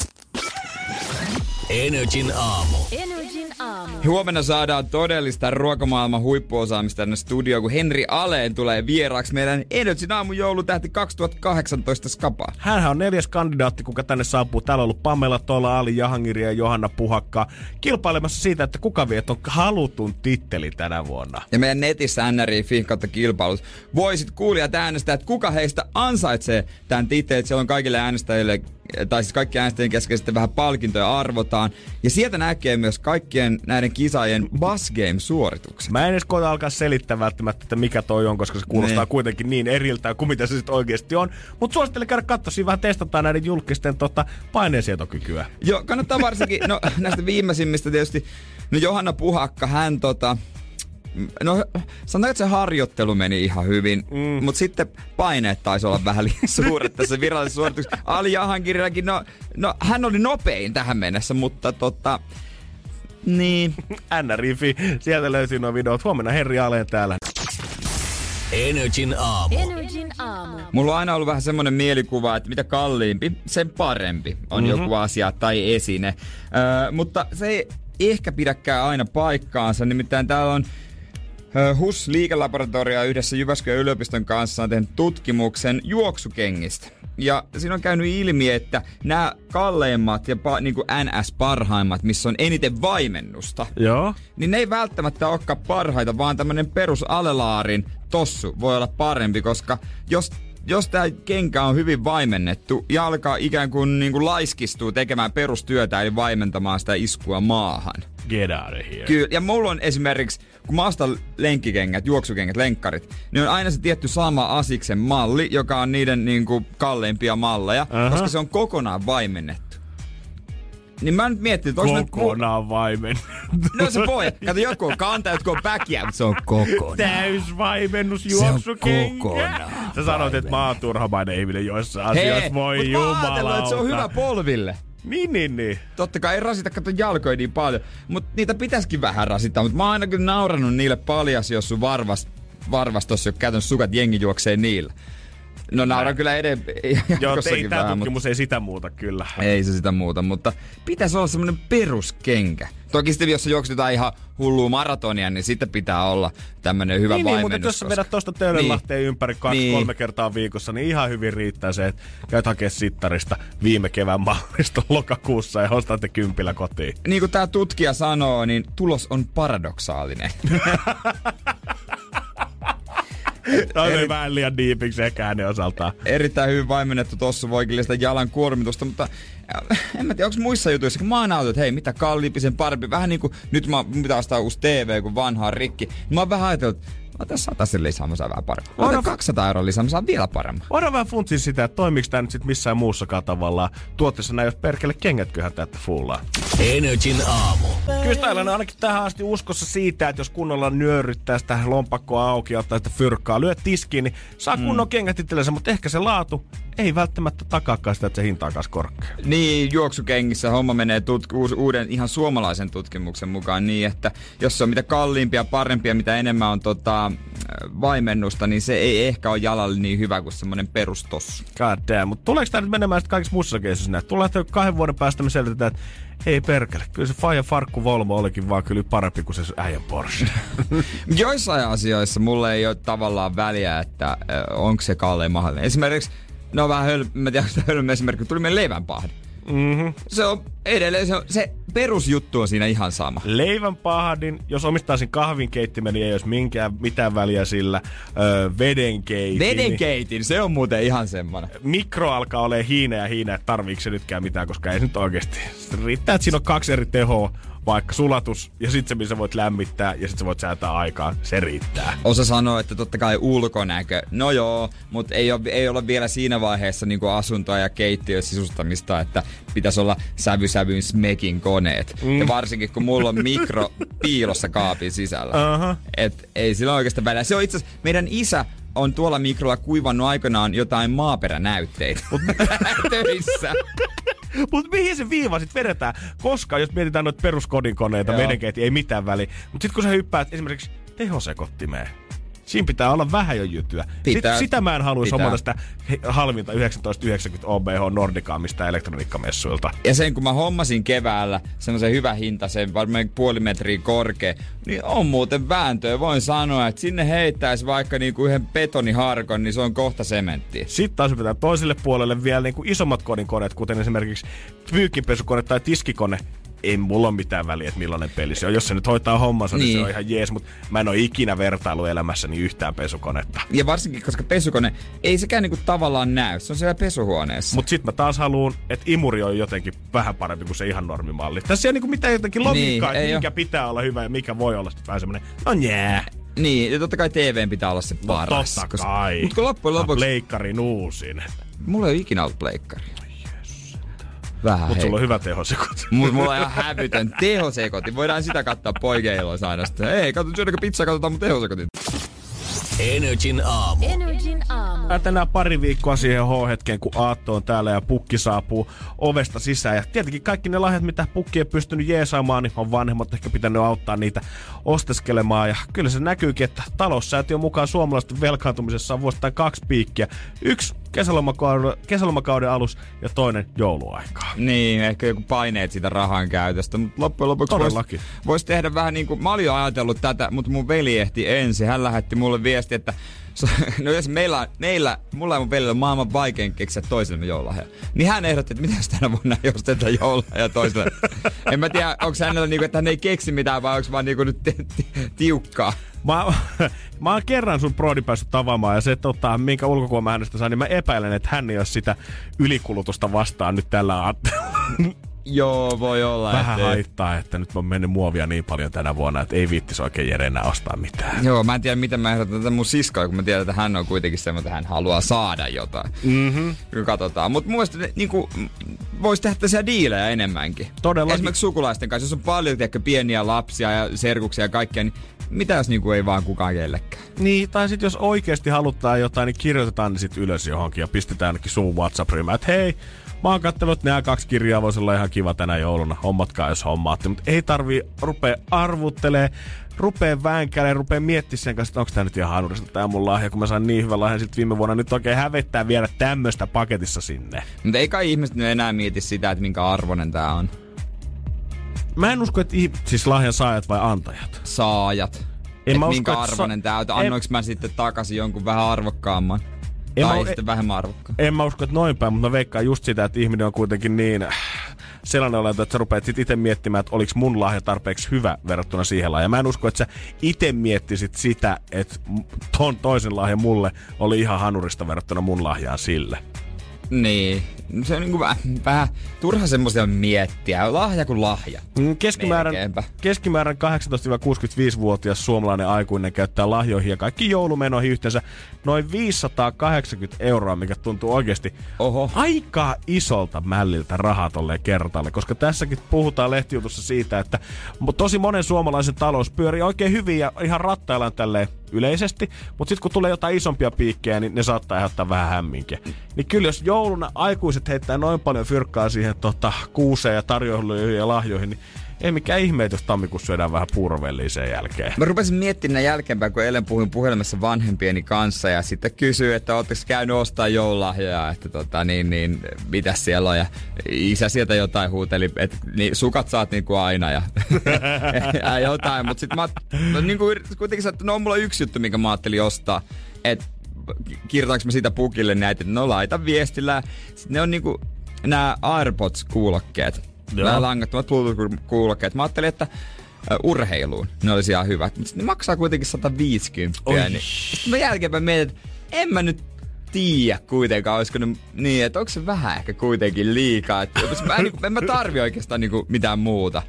Energin aamu. Energin aamu. Huomenna saadaan todellista ruokamaailman huippuosaamista tänne studioon, kun Henri Aleen tulee vieraaksi meidän Energin aamun joulutähti kaksituhattakahdeksantoista skapa. Hänhän on neljäs kandidaatti, kuka tänne saapuu. Täällä on ollut Pamela Tola, Ali Jahangiri ja Johanna Puhakka kilpailemassa siitä, että kuka vie ton halutun titteli tänä vuonna. Ja meidän netissä N R I piste F I kautta kilpailut. Voisit kuulijat äänestää, että kuka heistä ansaitsee tämän tittelin. Siellä on kaikille äänestäjille tai siis kaikki äänestäjien kesken sitten vähän palkintoja arvotaan. Ja sieltä näkee myös kaikkien näiden kisaajien bus game -suoritukset. Mä en edes koeta alkaa selittää välttämättä, että mikä toi on, koska se kuulostaa ne. Kuitenkin niin eriltään kuin mitä se sitten oikeasti on. Mutta suosittelen käydä katsoa, vähän testataan näiden julkisten tota, paineensietokykyä. Joo, kannattaa varsinkin, no näistä viimeisimmistä tietysti, no Johanna Puhakka, hän tota... No sanotaan, että se harjoittelu meni ihan hyvin, mm. mutta sitten paineet taisi olla vähän liian suuret tässä virallisessa suorituksessa. Ali Jahankirillakin, no, no hän oli nopein tähän mennessä, mutta tota... Niin. N R I F I, sieltä löytyy nuo videot. Huomenna Herri Aleen täällä. Energin aamu. Energin aamu. Mulla on aina ollut vähän semmoinen mielikuva, että mitä kalliimpi, sen parempi on mm-hmm. joku asia tai esine. Öö, mutta se ei ehkä pidäkään aina paikkaansa, nimittäin täällä on... H U S liikelaboratorio yhdessä Jyväskylän yliopiston kanssa on tehnyt tutkimuksen juoksukengistä. Ja siinä on käynyt ilmi, että nämä kalleimmat ja pa, niin kuin N S-parhaimmat, missä on eniten vaimennusta, joo. niin ne ei välttämättä olekaan parhaita, vaan tämmöinen perus alelaarin tossu voi olla parempi, koska jos... Jos tää kenkä on hyvin vaimennettu, jalka ikään kuin, niin kuin laiskistuu tekemään perustyötä, eli vaimentamaan sitä iskua maahan. Get out of here. Kyllä, ja mulla on esimerkiksi, kun mä ostan lenkkikengät, juoksukengät, lenkkarit, niin on aina se tietty sama Asiksen malli, joka on niiden niin kuin kalleimpia malleja, uh-huh. koska se on kokonaan vaimennettu. Niin mä nyt miettinyt, onko nyt... Kokonaan vaimennus. No se voi. Kato, joku on kanta, joku on päkiä, mutta se on kokonaan. Täys vaimennus juoksukenkä. Se on kokonaan. Sä sanoit, että mä oon turhamainen ihminen joissa asioissa. Voi jumalauta. Mutta mä ajatellut, että se on hyvä polville. Niin, niin, niin. Totta kai ei rasita, kato jalkoja niin paljon. Mutta niitä pitäisikin vähän rasittaa. Mutta mä oon aina kyllä naurannut niille paljas, jos sun varvas, varvas tossa jo käytännössä sukat jengi juoksee niillä. No nauran kyllä edelleen jatkossakin vähän. Joo, tämä tutkimus mutta... ei sitä muuta kyllä. Ei se sitä muuta, mutta pitäisi olla semmoinen peruskenkä. Toki sitten jos sä juokset jotain ihan hullua maratonia, niin sitten pitää olla tämmöinen hyvä niin, vaimennus. Niin, mutta jos sä vedät tuosta Töölönlahteen niin. ympäri kaksi niin. kolme kertaa viikossa, niin ihan hyvin riittää se, että käyt hakee sittarista viime kevään mallista lokakuussa ja ostaa te kympillä kotiin. Niin kuin tää tutkija sanoo, niin tulos on paradoksaalinen. Tämä on Eri... vähän liian diipiksi ehkä hänen osaltaan. Erittäin hyvin vaimennettu tossa voikin lisätä jalan kuormitusta, mutta en mä tiedä, onko muissa jutuissa, kun mä oon ajatellut, että hei, mitä kalliimpi sen parempi. Vähän niinku, nyt mä pitää ostaa uusi T V, kun vanha on rikki. Mä oon vähän ajatellut, mä otan satasen lisää, mä saan vähän paremmin. Mä otan kaksisataa euroa lisää, mä saan vielä paremmin. Voidaan vähän funtsia sitä, että toimiiko tää nyt sit missään muussakaan tavallaan. Tuotteessa näin, jos perkele kengätköhän täältä fullaa. Energin aamu. Kyllä täällä on ainakin tähän asti uskossa siitä, että jos kunnolla nyörryttää sitä lompakkoa auki ja ottaa sitä fyrkkaa, lyö tiskiin, niin saa kunnon mm. kengät itsellensä, mutta ehkä se laatu ei välttämättä takaakaan sitä, että se hinta on kanssa korkea. Niin, juoksukengissä homma menee tutk- uus, uuden ihan suomalaisen tutkimuksen mukaan niin, että jos se on mitä kalliimpia, parempia, mitä enemmän on tota, vaimennusta, niin se ei ehkä ole jalalle niin hyvä kuin semmoinen perustossu. God damn, mutta tuleeko tämä nyt menemään sitten kaikissa muissa keisissä näin? Tulee kahden vuoden päästä me selvitetään, että ei perkele. Kyllä se Faija Farkku Volvo olikin vaan kyllä parempi kuin se äijä Porsche. Joissain asioissa mulle ei ole tavallaan väliä, että onko se kallein mahdollinen. Esimerkiksi, no vähän höl... Mä tiedän, että hölmä esimerkki, tuli meidän leivänpahdi. Mm-hmm. Se on edelleen, se, on, se perusjuttu on siinä ihan sama. Leivänpahdin, jos omistaisin kahvinkeittimen, niin ei olisi minkään mitään väliä sillä. Öö, vedenkeitin. Vedenkeitin, se on muuten ihan semmoinen. Mikro alkaa olemaan hiinä ja hiinä, että tarviiko se nytkään mitään, koska ei se nyt oikeasti. Sitten riittää, että siinä on kaksi eri tehoa. Vaikka sulatus ja sit se, missä voit lämmittää ja sit sä voit säätää aikaa, se riittää. Osa sanoo, että totta kai ulkonäkö. No joo, mutta ei, ei olla vielä siinä vaiheessa niin kuin asuntoa ja keittiö sisustamista, että pitäisi olla sävy-sävyn smekin koneet. Mm. Ja varsinkin, kun mulla on mikro piilossa kaapin sisällä. Uh-huh. Et ei sillä oikeastaan väliä. Se on itse asiassa, meidän isä on tuolla mikrolla kuivannut aikanaan jotain maaperänäytteitä töissä. Mut mihin se viiva sit vedetään? Koska jos mietitään noita peruskodinkoneita, vedenkeiti ei mitään väliä. Mut sit kun sä hyppäät esimerkiksi tehosekottimeen, siinä pitää olla vähän jo jytyä. Pitää, sitä mä en haluaisi omata sitä halvinta yhdeksäntoista yhdeksänkymmentä O B H Nordicaa mistä elektroniikkamessuilta. Ja sen kun mä hommasin keväällä semmoisen hyvä hinta, sen varmaan puoli metriä korkea, niin on muuten vääntöä. Voin sanoa, että sinne heittäisi vaikka niinku yhden betoniharkon, niin se on kohta sementtiä. Sitten taas pitää toiselle puolelle vielä niinku isommat kodinkoneet, kuten esimerkiksi pyykinpesukone tai tiskikone. ei mulla ole mitään väliä, että millainen peli se on. Jos se nyt hoitaa hommansa, niin, niin se on ihan jees, mutta mä en ole ikinä vertailu elämässäni yhtään pesukonetta. Ja varsinkin, koska pesukone ei sekään niinku tavallaan näy, se on siellä pesuhuoneessa. Mut sit mä taas haluun, että imuri on jotenkin vähän parempi kuin se ihan normimalli. Tässä ei ole niinku mitään jotenkin logiikkaa, niin, mikä ole. pitää olla hyvä ja mikä voi olla sitten vähän semmonen, no nää. Niin, ja totta kai T V:n pitää olla se paras. No totta koska, kai. Mut kun loppujen lopuksi... Pleikkarin uusin. Mulla ei ole ikinä ollut pleikkari. Vähän Mut heikko. Sulla on hyvä tehosekotin. Mut mulla on ihan hävytön tehosekotin. Voidaan sitä katsoa poikien iloissa aina. Ei, katso, syödäänkö pizzaa, katsotaan mun tehosekotin. Energin aamu. Energin aamu. Tänään pari viikkoa siihen H-hetkeen, kun Aatto on täällä ja pukki saapuu ovesta sisään. Ja tietenkin kaikki ne lahjat, mitä pukki ei pystynyt jeesaamaan, niin on vanhemmat ehkä pitänyt auttaa niitä osteskelemaan. Ja kyllä se näkyykin, että taloussäätiön mukaan suomalaisten velkaantumisessa on vuosittain kaksi piikkiä. Yksi kesälomakauden, kesälomakauden alus ja toinen jouluaikaa. Niin, ehkä joku paineet siitä rahan käytöstä, mutta loppujen lopuksi voisi vois tehdä vähän niin kuin... Mä olin ajatellut tätä, mutta mun veli ehti ensin. Hän lähetti mulle viestiä, että no jos meillä, meillä, mulla ja mun velillä on maailman vaikein keksiä toiselle joululahjaa. Niin hän ehdotti, että mitä jos tänä vuonna ei osteta joululahjaa toiselle. En mä tiedä, onko hänellä niinku, että hän ei keksi mitään, vai onko vaan niinku nyt tiukkaa. Mä, mä oon kerran sun Brody päässyt tavaamaan, ja se, että ottaa, minkä ulkokuvan mä hänestä saan, niin mä epäilen, että hän ei ole sitä ylikulutusta vastaan nyt tällä aatteella. Joo, voi olla. Vähän että... haittaa, että nyt on mennyt muovia niin paljon tänä vuonna, että ei viittis oikein Jere enää ostaa mitään. Joo, mä en tiedä, miten mä ehdotan tätä mun siskaa, kun mä tiedän, että hän on kuitenkin semmoinen, että hän haluaa saada jotain. Mm-hmm. Katsotaan. Mutta mun mielestä niin voisi tehdä tällaisia diilejä enemmänkin. Todellakin. Esimerkiksi sukulaisten kanssa, jos on paljon tiedäkö, pieniä lapsia ja serkuksia ja kaikkea, niin mitä jos niinku ei vaan kukaan kellekään? Niin, tai sitten jos oikeasti halutaan jotain, niin kirjoitetaan ne sitten ylös johonkin ja pistetään ainakin suun WhatsApp-ryhmään, että hei, mä oon kattelut, että nämä kaksi kirjaa voisi olla ihan kiva tänä jouluna. Hommatkaa, jos hommaatte. Mutta ei tarvii rupea arvuttelemaan, rupea väänkäleen, rupea miettimään sen kanssa, että onko tämä nyt ihan hanurista tämä mun lahja, kun mä sain niin hyvän lahjan siltä viime vuonna. Nyt oikein hävettää viedä tämmöistä paketissa sinne. Mutta ei kai ihmiset enää mieti sitä, että minkä arvoinen tää on. Mä en usko, että ih... siis lahjan saajat vai antajat? Saajat. En mä usko, minkä arvoinen sa... tää on. Annoinko en... mä sitten takaisin jonkun vähän arvokkaamman? En tai mä, sitten vähemmän arvokkaan. En mä usko, että noin päin, mutta mä veikkaan just sitä, että ihminen on kuitenkin niin sellainen olento, että sä rupeat sit ite miettimään, että oliks mun lahja tarpeeksi hyvä verrattuna siihen lahjaan. Mä en usko, että sä ite miettisit sitä, että ton toisen lahja mulle oli ihan hanurista verrattuna mun lahjaan sille. Niin. Se on niinku vähän, vähän turha semmoisia miettiä. Lahja kuin lahja. Keskimäärän, keskimäärän kahdeksantoista kuusikymmentäviisi-vuotias suomalainen aikuinen käyttää lahjoihin ja kaikki joulumenoihin yhteensä noin viisisataakahdeksankymmentä euroa, mikä tuntuu oikeasti Oho. aika isolta mälliltä rahaa tolleen kertalle. Koska tässäkin puhutaan lehtijutussa siitä, että tosi monen suomalaisen talous pyörii oikein hyvin ja ihan rattaillaan tälleen yleisesti. Mutta sitten kun tulee jotain isompia piikkejä, niin ne saattaa aiheuttaa vähän hämminkiä. Niin kyllä jos jouluna aikuiset heittää noin paljon fyrkkaa siihen tota, kuuseen ja tarjoiluihin ja lahjoihin, niin ei mikään ihme, jos tammikuussa syödään vähän puurovelliä sen jälkeen. Mä rupesin miettimään jälkeenpäin, kun eilen puhuin puhelimessa vanhempieni kanssa ja sitten kysyin, että ootteko käynyt ostaa joululahjaa, että tota, niin, niin, mitä siellä on. Ja isä sieltä jotain huuteli, että niin, sukat saat niin kuin aina ja, ja jotain. Mutta sitten mä no, niin kuin, kuitenkin sanoin, että no on mulla yksi juttu, minkä mä ajattelin ostaa. Että kirjoitanko mä siitä pukille näitä, että no laita viestillä. Sitten ne on niinku nää AirPods-kuulokkeet. Nää langattomat Bluetooth-kuulokkeet. Mä ajattelin, että urheiluun ne olisi ihan hyvät. Mutta ne maksaa kuitenkin sata viisikymmentä. Niin. Sitten mä jälkeenpäin mietin, että en mä nyt tiedä kuitenkaan, olisiko ne niin, että onko se vähän ehkä kuitenkin liikaa. Että mä en, en mä tarvi oikeastaan niinku mitään muuta.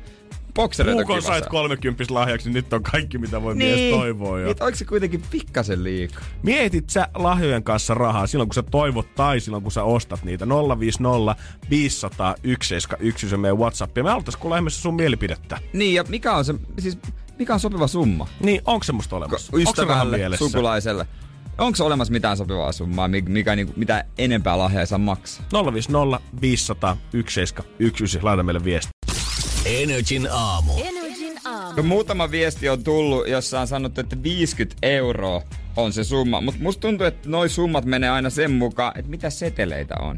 Kuukon sait kolmekymppis lahjaksi, niin nyt on kaikki, mitä voi niin. mies toivoa jo. Niin, oliko se kuitenkin pikkasen liikaa? Mietit sä lahjojen kanssa rahaa silloin, kun sä toivot tai silloin, kun sä ostat niitä. nolla viisi nolla viisi nolla yksi yksi yksi se meidän WhatsApp. Ja me haluttaisiin kuulla ihmeessä sun mielipidettä. Niin, ja mikä on se, siis mikä on sopiva summa? Niin, onko semmoista olemassa? Ko- ystävälle, sukulaiselle. Onko olemassa mitään sopivaa summaa, mikä, niin, mitä enempää lahjaa ei saa maksaa? nolla viisi nolla viisi nolla yksi yksi yksi yksi. Laita meille viesti. Energin aamu. Energin aamu. No, muutama viesti on tullut, jossa on sanottu, että viisikymmentä euroa on se summa. Mutta musta tuntuu, että noi summat menee aina sen mukaan, että mitä seteleitä on.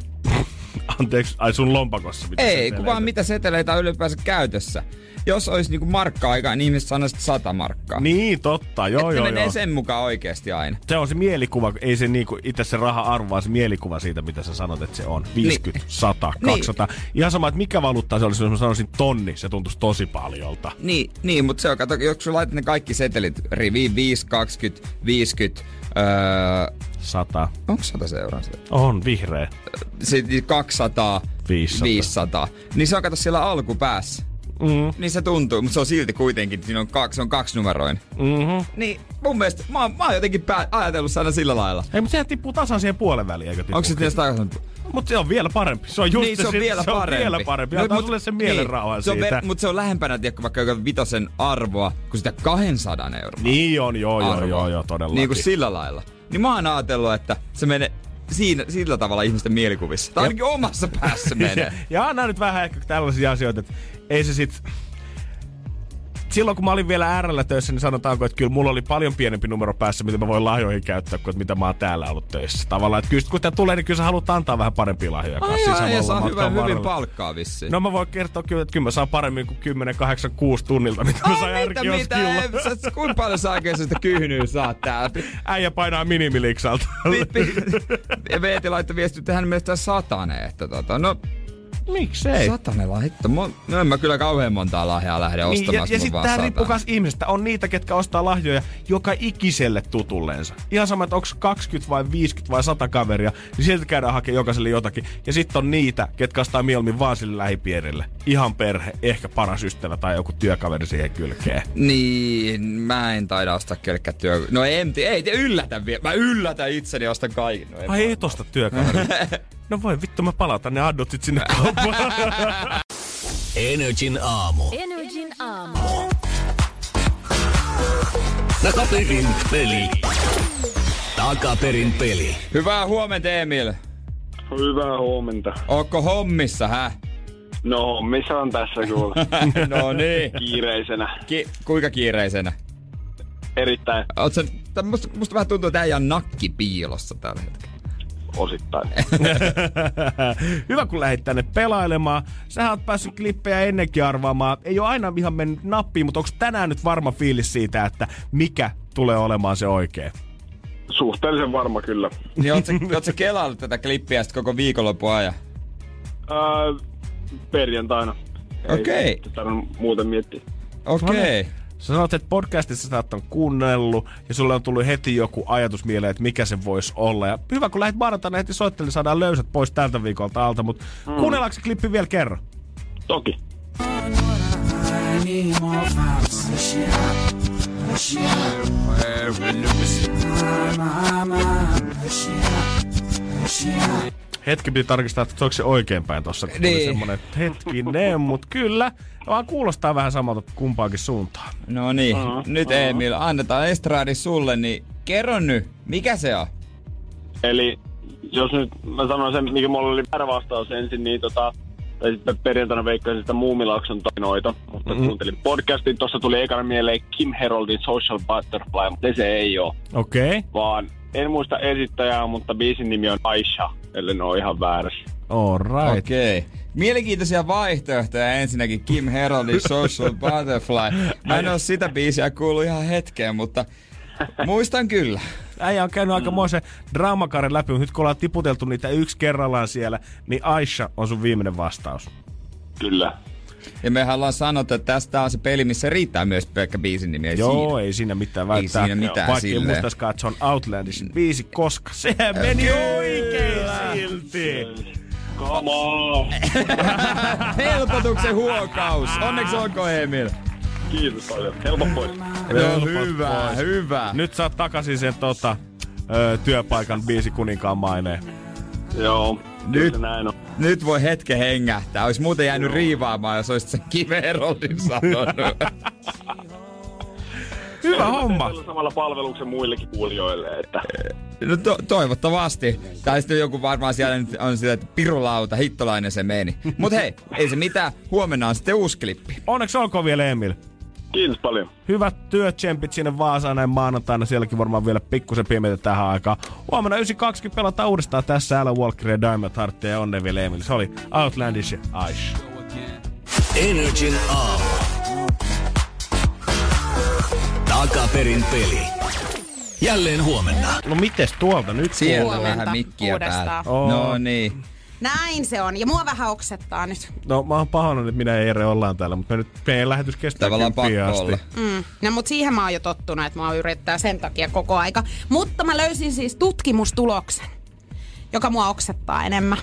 Anteeksi, ai sun lompakossa mitä seteleitä? Ei, kun vaan mitä seteleitä on ylipäänsä käytössä. Jos olisi niinku markka-aikaa, niin ihmiset sanoisivat sata markkaa. Niin, totta, joo, että joo, menee joo. sen mukaan oikeasti aina. Se on se mielikuva, ei se niinku itse se raha-arvo, vaan se mielikuva siitä, mitä sä sanot, että se on. viisikymmentä, niin. sata, kaksisataa. Niin. Ihan sama, että mikä valuuttaa se olisi, jos mä sanoisin tonni, se tuntuisi tosi paljolta. Niin, niin mutta se on, kato, jos sä laitat ne kaikki setelit riviin, viisi, kaksikymmentä, viisikymmentä, öö... sata. Onko sata seuraa sitä? On, vihreä. Sitten kaksisataa, viisisataa. viisisataa. Niin se on, kato, siellä alkupäässä. Mm-hmm. Niin se tuntuu, mutta se on silti kuitenkin, siinä on kaksi, se on kaksinumeroinen. Mm-hmm. Niin mun mielestä, mä oon, mä oon jotenkin pää, ajatellut se aina sillä lailla. Ei, mutta sehän tippuu tasan siihen puolen väliin, eikö tippu? Onko se tietysti takaisin? Mutta se on vielä parempi. Se on just niin, se, se, on se, vielä se on vielä parempi. Antaa no, sulle sen mielenrauhan niin, siitä. Se on, mutta se on lähempänä, tiedätkö, vaikka joka vitosen arvoa, kuin sitä kaksisataa euroa. Niin on, joo, joo, arvoa. joo, joo, todellakin. Niin kuin sillä lailla. Niin mä oon ajatellut, että se menee... Siinä, sillä tavalla ihmisten mielikuvissa. Tai ainakin omassa päässä menee. Ja anna nyt vähän ehkä tällaisia asioita, että ei se sit... Silloin kun mä olin vielä äärellä töissä, niin sanotaanko, että kyllä mulla oli paljon pienempi numero päässä, mitä mä voin lahjoihin käyttää, kuin mitä mä oon täällä ollut töissä. Tavallaan, että kyllä kun tää tulee, niin kyllä sä haluat antaa vähän parempia lahjoja. Ai jaa, ja saa hyvän, hyvin palkkaa vissiin. No mä voin kertoa kyllä, että kyllä mä saan paremmin kuin kymmenen kahdeksan kuusi tunnilta, mitä Ai, mä saan ärkioskilla. Ai mitä, mitä, kuinka paljon sä oikein sitä kyhnyä saat täällä? Äijä painaa minimiliksalta. Veeti laittoi viestiä, että hän mielestä satane, että tota, no... Miksei? Satane lahitto. No en mä kyllä kauhean montaa lahjaa lähde niin, ostamassa. Ja, ja sitten tää riippuu kans ihmisestä. On niitä, ketkä ostaa lahjoja joka ikiselle tutulleensa. Ihan sama, että onko kaksikymmentä vai viisikymmentä vai sata kaveria, niin sieltä käydään hakemaan jokaiselle jotakin. Ja sitten on niitä, ketkä ostaa mieluummin vaan sille lähipiirille. Ihan perhe, ehkä paras ystävä tai joku työkaveri siihen kylkeen. Niin, mä en taida ostaa kylkeä työ... No en tiedä, ei te yllätä vielä. Mä yllätän itseni ja ostan kaiken. No, ai et osta työkaveria. No voi vittu, mä palautan ne addotit sinne kauppaan. Energin aamu. Energin aamu. Takaperin peli. Takaperin peli. Hyvää huomenta, Emil. Hyvää huomenta. Ootko hommissa, hä? No, hommissa on tässä kuule. No niin. Kiireisenä. Ki- kuinka kiireisenä? Erittäin. Oot sen, tämän, musta, musta vähän tuntuu, että äijä on nakkipiilossa tällä hetkellä. Osittain. Hyvä, kun lähdit tänne pelailemaan. Sähän oot päässyt klippejä ennenkin arvaamaan. Ei ole aina ihan mennyt nappiin, mutta onko tänään nyt varma fiilis siitä, että mikä tulee olemaan se oikee? Suhteellisen varma kyllä. Niin oot sä, oot sä kelaillut tätä klippiä sitten koko viikonlopun ajan? Äh, perjantaina. Okei. Okay. Tarvitsen muuten miettiä. Okei. Okay. Okay. Sä sanot, että podcastissa sä oot kuunnellut ja sulle on tullut heti joku ajatus mieleen, että mikä se voisi olla. Ja hyvä, kun lähdet maanantaina heti soittelemaan, saadaan löysät pois tältä viikolta alta, mutta mm. kuunnellaanko se klippi vielä kerran? Toki. Hetki piti tarkistaa, että onko se oikeinpäin tossa, kun niin. Tuli semmonen hetkinen, mut kyllä, vaan kuulostaa vähän samalta kumpaankin suuntaan. No niin, uh-huh. nyt uh-huh. Emil, annetaan estraadi sulle, niin kerro nyt, mikä se on? Eli jos nyt mä sanon sen, mikä mulla oli väärä vastaus ensin, niin tota, tai sitten perjantaina veikkasin sitä Muumilaakson tarinoita, mutta mm-hmm. kuuntelin podcastin, tossa tuli ekana mieleen Kim Heroldin Social Butterfly, mutta se ei oo. Okei. Okay. Vaan... En muista esittäjää, mutta biisin nimi on Aisha, ellen ole ihan väärässä. All right. Okei. Okay. Mielenkiintoisia vaihtoehtoja ensinnäkin Kim Heroldin Social Butterfly. Mä en oo sitä biisiä kuullut ihan hetkeen, mutta muistan kyllä. Äijä on käynyt aikamoisen draamakaaren läpi, mutta nyt kun ollaan tiputeltu niitä yksi kerrallaan siellä, niin Aisha on sun viimeinen vastaus. Kyllä. Ja me ollaan sanottu, että tästä on se peli, missä riittää myös pelkkä biisin nimi. Ei Joo, siinä. ei siinä mitään väittää. Ei siinä mitään Vaikka silleen. Vaikka ei muistaisikaan, että se on Outlandishin biisi, koska sehän meni Kyllä. oikein silti. Come on. Helpotuksen huokaus. Onneksi onko, Emil? Kiitos paljon. Helpo pois. No, hyvä, pois. hyvä. Nyt saat takaisin sen tota, ö, työpaikan biisi kuninkaan maineen. Joo. Nyt, nyt voi hetken hengähtää. Ois muuten jäänyt Joo. riivaamaan, jos olisit sen Kiven Heroldin sanonut. Hyvä homma. Samalla palveluksen muillekin kuulijoille. Että. No to- toivottavasti. Tai sitten joku varmaan siellä nyt on sillä, että pirulauta, hittolainen se meni. Mut hei, ei se mitään. Huomenna on sitten uusi klippi. Onneksi olkoon vielä, Emil. Kiitos paljon. Hyvät työtsempit sinne Vaasaan näin maanantaina. Sielläkin varmaan vielä pikkusen pimeitä tähän aikaan. Huomenna yhdeksän kaksikymmentä pelataan uudestaan tässä Alan Walkeria ja Diamond Heartia ja onneen vielä Emil. Se oli Outlandish ja Aish. Energin aamu. Takaperin peli. Jälleen huomenna. No mites tuolta nyt? Siellä vähän mikkiä päällä. Oh. No niin. Näin se on. Ja mua vähän oksettaa nyt. No mä oon pahoillani, että minä ja Jere ollaan täällä, mutta me nyt meidän lähetys kestää kymppiä asti. Mm. No mut siihen mä oon jo tottunut, että mä oon yrittää sen takia koko aika. Mutta mä löysin siis tutkimustuloksen, joka mua oksettaa enemmän.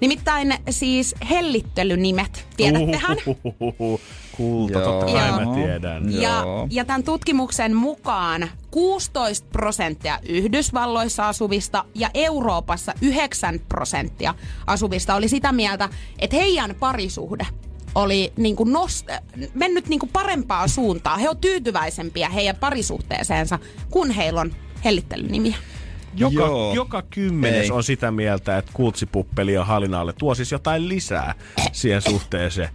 Nimittäin siis hellittelynimet. Tiedättehän? Uhuhuhu. Kulta, joo, totta kai mä tiedän. Ja, ja tämän tutkimuksen mukaan kuusitoista prosenttia Yhdysvalloissa asuvista ja Euroopassa yhdeksän prosenttia asuvista oli sitä mieltä, että heidän parisuhde oli niinku nost- mennyt niinku parempaa suuntaa. He on tyytyväisempiä heidän parisuhteeseensa, kun heillä on hellittelynimiä. Joka, joka kymmenes Ei. on sitä mieltä, että kultsipuppeli on halinaalle. Tuo siis jotain lisää siihen suhteeseen.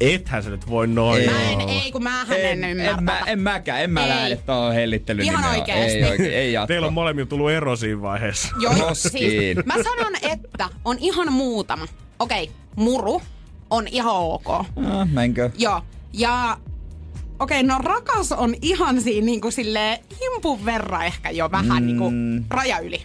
Ethän sä nyt voi noin. Mä en, ei kun mä en ymmärtää. En, mä, en mäkään, en mä lähde tohon hellittelyyn. Ihan oikeesti. Ei, oikein, ei jatko. Teillä on molemmilla tullut ero siinä vaiheessa. Joo, siis. Mä sanon, että on ihan muutama. Okei, okay, muru on ihan ok. No, menkö. Joo, ja okei, okay, no rakas on ihan siinä niinku silleen himpun verran ehkä jo vähän mm. niinku raja yli.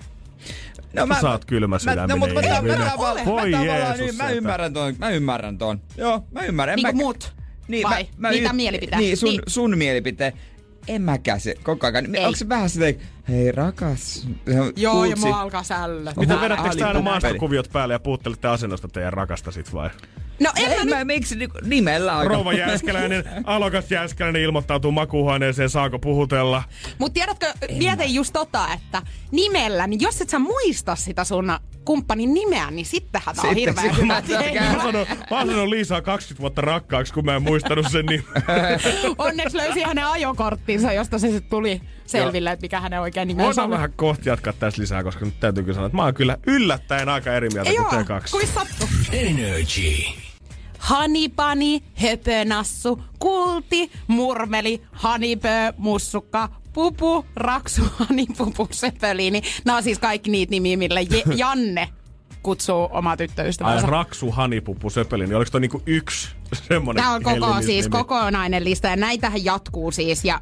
No mä, sä oot kylmä sydäminen. No, mä, mä, mä, mä, Voi mä, Jeesus. Niin, mä ymmärrän ton, mä ymmärrän ton. Joo, mä ymmärrän. Niinku mut, niin, vai? Mä, mä Mitä y- mielipiteet? Niin, sun, niin. sun mielipiteet. En mä käsi koko ajan. Onko se vähän sitä, hei rakas? Joo, Kuutsi. Ja mua alkaa sällä. Mitä vedättekö täällä maastokuviot päälle ja puuttelette asennosta teidän rakasta sit vai? No en mä, en mä nyt... miksi nimellä on? Rouva Jääskeläinen, alokas Jääskeläinen ilmoittautuu makuuhuoneeseen, saako puhutella? Mut tiedätkö, mietin just tota, että nimellä, niin jos et sä muista sitä sun kumppanin nimeä, niin sittenhän tää on hirveä. Mä oon sanonut Liisaa kaksikymmentä vuotta rakkaaksi, kun mä en muistanut sen nimeä. Onneksi löysi hänen ajokorttinsa, josta se sit tuli selville, että mikä hänen oikein nimensä on. Voidaan vähän kohta jatkaa tässä lisää, koska nyt täytyy kyllä sanoa, että mä oon kyllä yllättäen aika eri mieltä kuin te kaksi. Joo, sattu. Energy. Hanipani, höpönassu, kulti, murmeli, hanipö, mussukka, pupu, raksu, hanipupu, sepöliini. Nämä on siis kaikki niitä nimiä, millä Je- Janne kutsuu omaa tyttöystävänsä. Ai raksu, hanipupu, sepöliini. Oliko toi niinku yksi semmoinen? Tämä on koko, siis kokonainen lista ja näitähän jatkuu siis ja...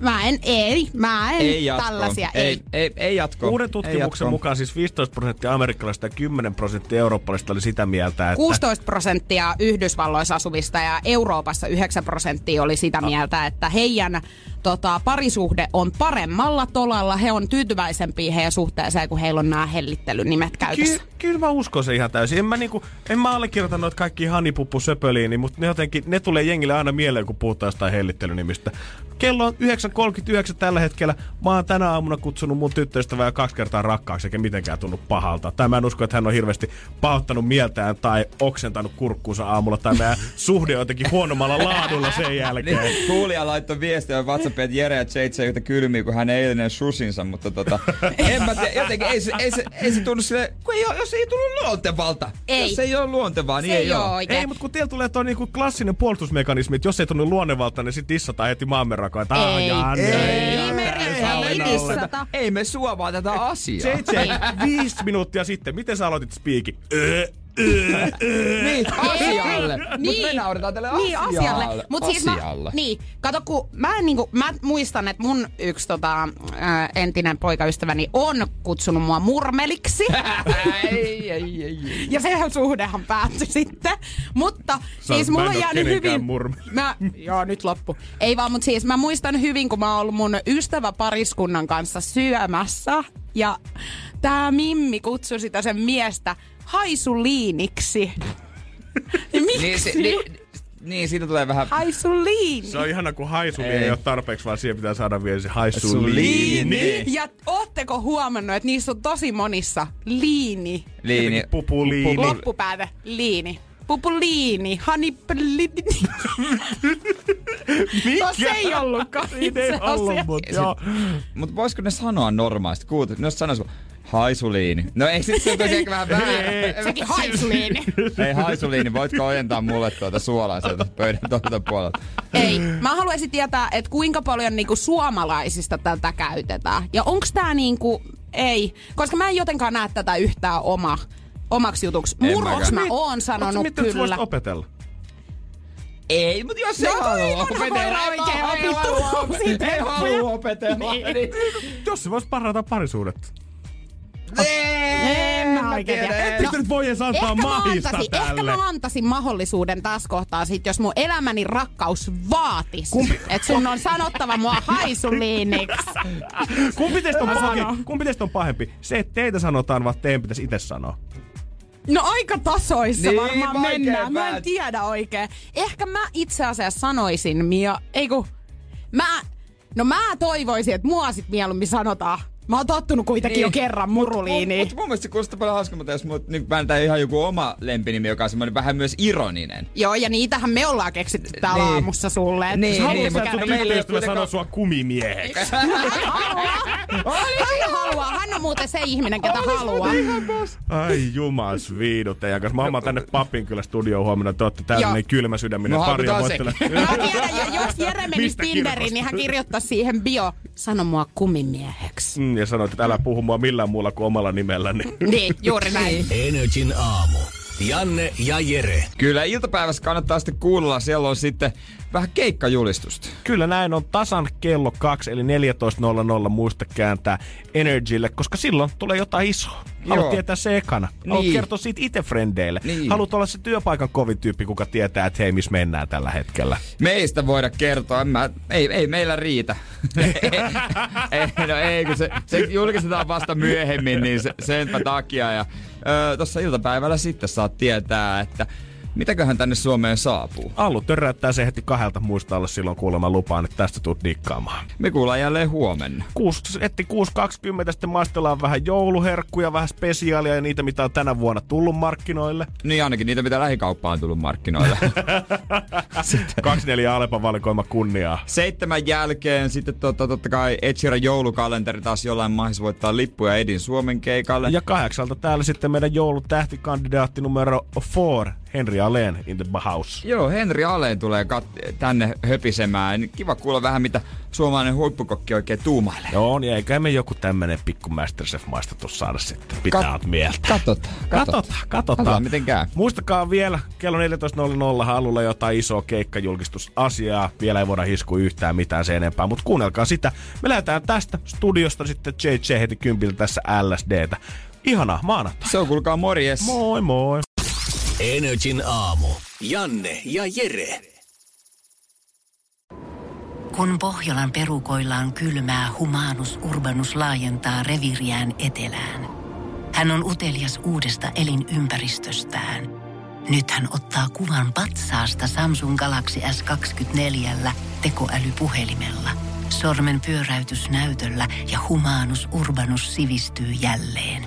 Mä en, ei, mä en, ei tällaisia, ei. Ei, ei, ei jatko. Uuden tutkimuksen jatko. mukaan siis viisitoista prosenttia amerikkalaisista ja kymmenen prosenttia eurooppalaisista oli sitä mieltä, että... kuusitoista prosenttia Yhdysvalloissa asuvista ja Euroopassa yhdeksän prosenttia oli sitä mieltä, että heidän tota, parisuhde on paremmalla tolalla. He on tyytyväisempiä heidän suhteeseen, kun heillä on nämä hellittelynimet käytössä. Ky- kyllä mä uskon se ihan täysin. En mä, niinku, en mä allekirjoita noita kaikkia hanipupusöpöliini, mutta ne jotenkin, ne tulee jengille aina mieleen, kun puhutaan jostain hellittelynimistä. Kello on yhdeksän kolmekymmentäyhdeksän tällä hetkellä. Mä oon tänä aamuna kutsunut mun tyttöystävää kaksi kertaa rakkaaksi, eikä mitenkään tunnu pahalta. Tai mä en usko, että hän on hirveästi pahoittanut mieltään tai oksentanut kurkkuunsa aamulla. Tai meidän suhde on jotenkin huonommalla laadulla sen jälkeen. Niin, kuulija laittoi viestiä WhatsAppia, että Jere ja J J yhtä kylmiä kuin hänen eilinen susinsa, mutta tota... en mä tiedä, jotenkin ei se, ei se, ei se tunnu silleen, kun ei oo, jos ei tullut luontevalta. Ei. Jos ei oo luontevaa, niin se ei oo. oo. Ei, mut kun teillä tulee toi niinku klassinen puolustusmekanismi, että jos ei tunnu luonnevalta, niin sit dissataan heti maammerakoon. Ei, Janne, ei, Janne, ei, ei, ei, ei me suovaa tätä asiaa. J J, viisi minuuttia sitten, miten sä aloitit spiikin? Öö, öö, öö. Niin, asialle. Niin, mut me nauretaan tälle niin, asialle. asialle. Mut siis asialle. Mä, niin, kato kun mä, niinku, mä muistan, että mun yksi tota, ä, entinen poikaystäväni on kutsunut mua murmeliksi. ei, ei, ei, ei. Ja sehän suhdehan päättyi sitten. Mutta siis mulla on jäänyt hyvin... Mä, joo, nyt loppu. Ei vaan, mut siis mä muistan hyvin, kun mä oon ollut mun ystäväpariskunnan kanssa syömässä. Ja tää Mimmi kutsui sitä sen miestä... haisuliiniksi. Miksi? Niin, se, ni, niin, siitä tulee vähän... haisuliini. Se on ihana, kun haisuliini ei ole tarpeeksi, vaan siihen pitää saada vielä se haisuliini. Ja ootteko huomannut, että niissä on tosi monissa liini. Liini. Pupuliini. Pupu, loppupäätä. Liini. Pupuliini. Hanipli... Mikä? Tos ei ollutkaan itse asiassa. Mutta voisiko ne sanoa normaalisti? Kuulut, ne sanoisivat... Haisuliini. No ei sit se on tosiaankin vähän väärä. Sekin haisuliini. Ei haisuliini, voitko ojentaa mulle tuota suolaa sieltä pöydän tuolta puolelta? Ei. Mä haluaisin tietää, että kuinka paljon niinku suomalaisista tätä käytetään. Ja onks tää niinku... Ei. Koska mä en jotenkaan näe tätä yhtään oma, omaksi jutuksi. Murroks mä oon sanonut kyllä. Miten sä voisit opetella? Ei, mutta jos ei halua opetella, ei halua opetella. Jos se vois parata parisuudetta. En mä oikein tiedä. Ettekö nyt voi edes antaa mahista tälle? Ehkä mä antaisin mahdollisuuden tässä kohtaa, sit, jos mun elämäni rakkaus vaatisi. Kumpi... Että sun on sanottava mua haisuliiniksi. Kumpi teistä on, pahe... on pahempi? Se, että teitä sanotaan, vaan teidän pitäisi itse sanoa. No aika tasoissa niin, varmaan mennään. Mä en tiedä oikein. Ehkä mä itse asiassa sanoisin, Mia... Ei kun... Mä... No mä toivoisin, että mua sit mieluummin sanotaan. Mä oon tottunut kuitenkin niin. jo kerran muruliiniin. Mutta mut, mun mielestä se kuulostaa paljon hauskammalta, jos mut nyt väännetään ihan joku oma lempinimi, joka on semmoinen vähän myös ironinen. Joo, ja niitähän me ollaan keksitty täällä niin. aamussa sulle. Että niin, haluan, niin, mutta sun tyttöystävä sanoo sua kumimieheksi. Hän haluaa. Hän on muuten se ihminen, ketä haluaa. Ai jumas viidut. Mä oon tänne Papinkylässä studioon huomenna. Te ootte tällainen kylmä sydäminen pari ja voittele. Mä tiedän, jos Jere menisi Tinderiin, niin hän kirjoittaisi siihen bio. Sano mua kumimieheksi. Ja sanoit, että älä puhu mua millään muulla kuin omalla nimelläni. Niin, juuri näin. Energin aamu. Janne ja Jere. Kyllä, iltapäivässä kannattaa sitten kuunnella. Siellä on sitten vähän keikkajulistusta. Kyllä näin on tasan kello kaksi, eli neljätoista nolla nolla muista kääntää Energille, koska silloin tulee jotain isoa. Haluat Joo. tietää se ekana. Haluat niin. kertoa siitä itse frendeille. Niin. Haluat olla se työpaikan kovin tyyppi, kuka tietää, että hei, missä mennään tällä hetkellä. Meistä voida kertoa. Mä, ei, ei meillä riitä. ei, no ei, kun se, se julkistetaan vasta myöhemmin, niin se, senpä takia. Ja, ö, tossa iltapäivällä sitten saat tietää, että mitäköhän tänne Suomeen saapuu? Allu törräyttää se heti kahdelta, muista olla silloin kuulemma lupaan, että tästä tuut dikkaamaan. Me kuullaan jälleen huomenna. Etti kuusi kaksikymmentä sitten maistellaan vähän jouluherkkuja, vähän spesiaalia ja niitä, mitä on tänä vuonna tullut markkinoille. Niin ainakin niitä, mitä lähikauppaan on tullut markkinoille. kaksikymmentäneljä Alepan valikoima kunniaa. Seitsemän jälkeen sitten totta, totta kai Etsiran joulukalenteri taas jollain mahdollisesti voittaa lippuja Edin Suomen keikalle. Ja kahdeksalta täällä sitten meidän joulutähtikandidaatti numero neljä. Henri Aleen in the house. Joo, Henri Aleen tulee kat- tänne höpisemään. Kiva kuulla vähän, mitä suomalainen huippukokki oikein tuumailee. Joo, niin eikä me joku tämmönen pikku MasterChef-maistatus saada sitten. Pitää Kat- oot mieltä. Katsotaan. Katsotaan. Katsotaan, miten käy. Muistakaa vielä, kello neljätoista nolla nolla halulla jotain isoa keikkajulkistusasiaa. Vielä ei voida hiskua yhtään mitään sen enempää, mutta kuunnelkaa sitä. Me lähdetään tästä studiosta sitten jii jii heti kympiltä tässä LSDtä. Ihanaa maanantaina. Se on kuulkaa morjes. Moi moi. Energin aamu. Janne ja Jere. Kun Pohjolan perukoillaan kylmää, Humanus Urbanus laajentaa reviiriään etelään. Hän on utelias uudesta elinympäristöstään. Nyt hän ottaa kuvan patsaasta Samsung Galaxy S kaksikymmentäneljä tekoälypuhelimella. Sormen pyöräytys näytöllä ja Humanus Urbanus sivistyy jälleen.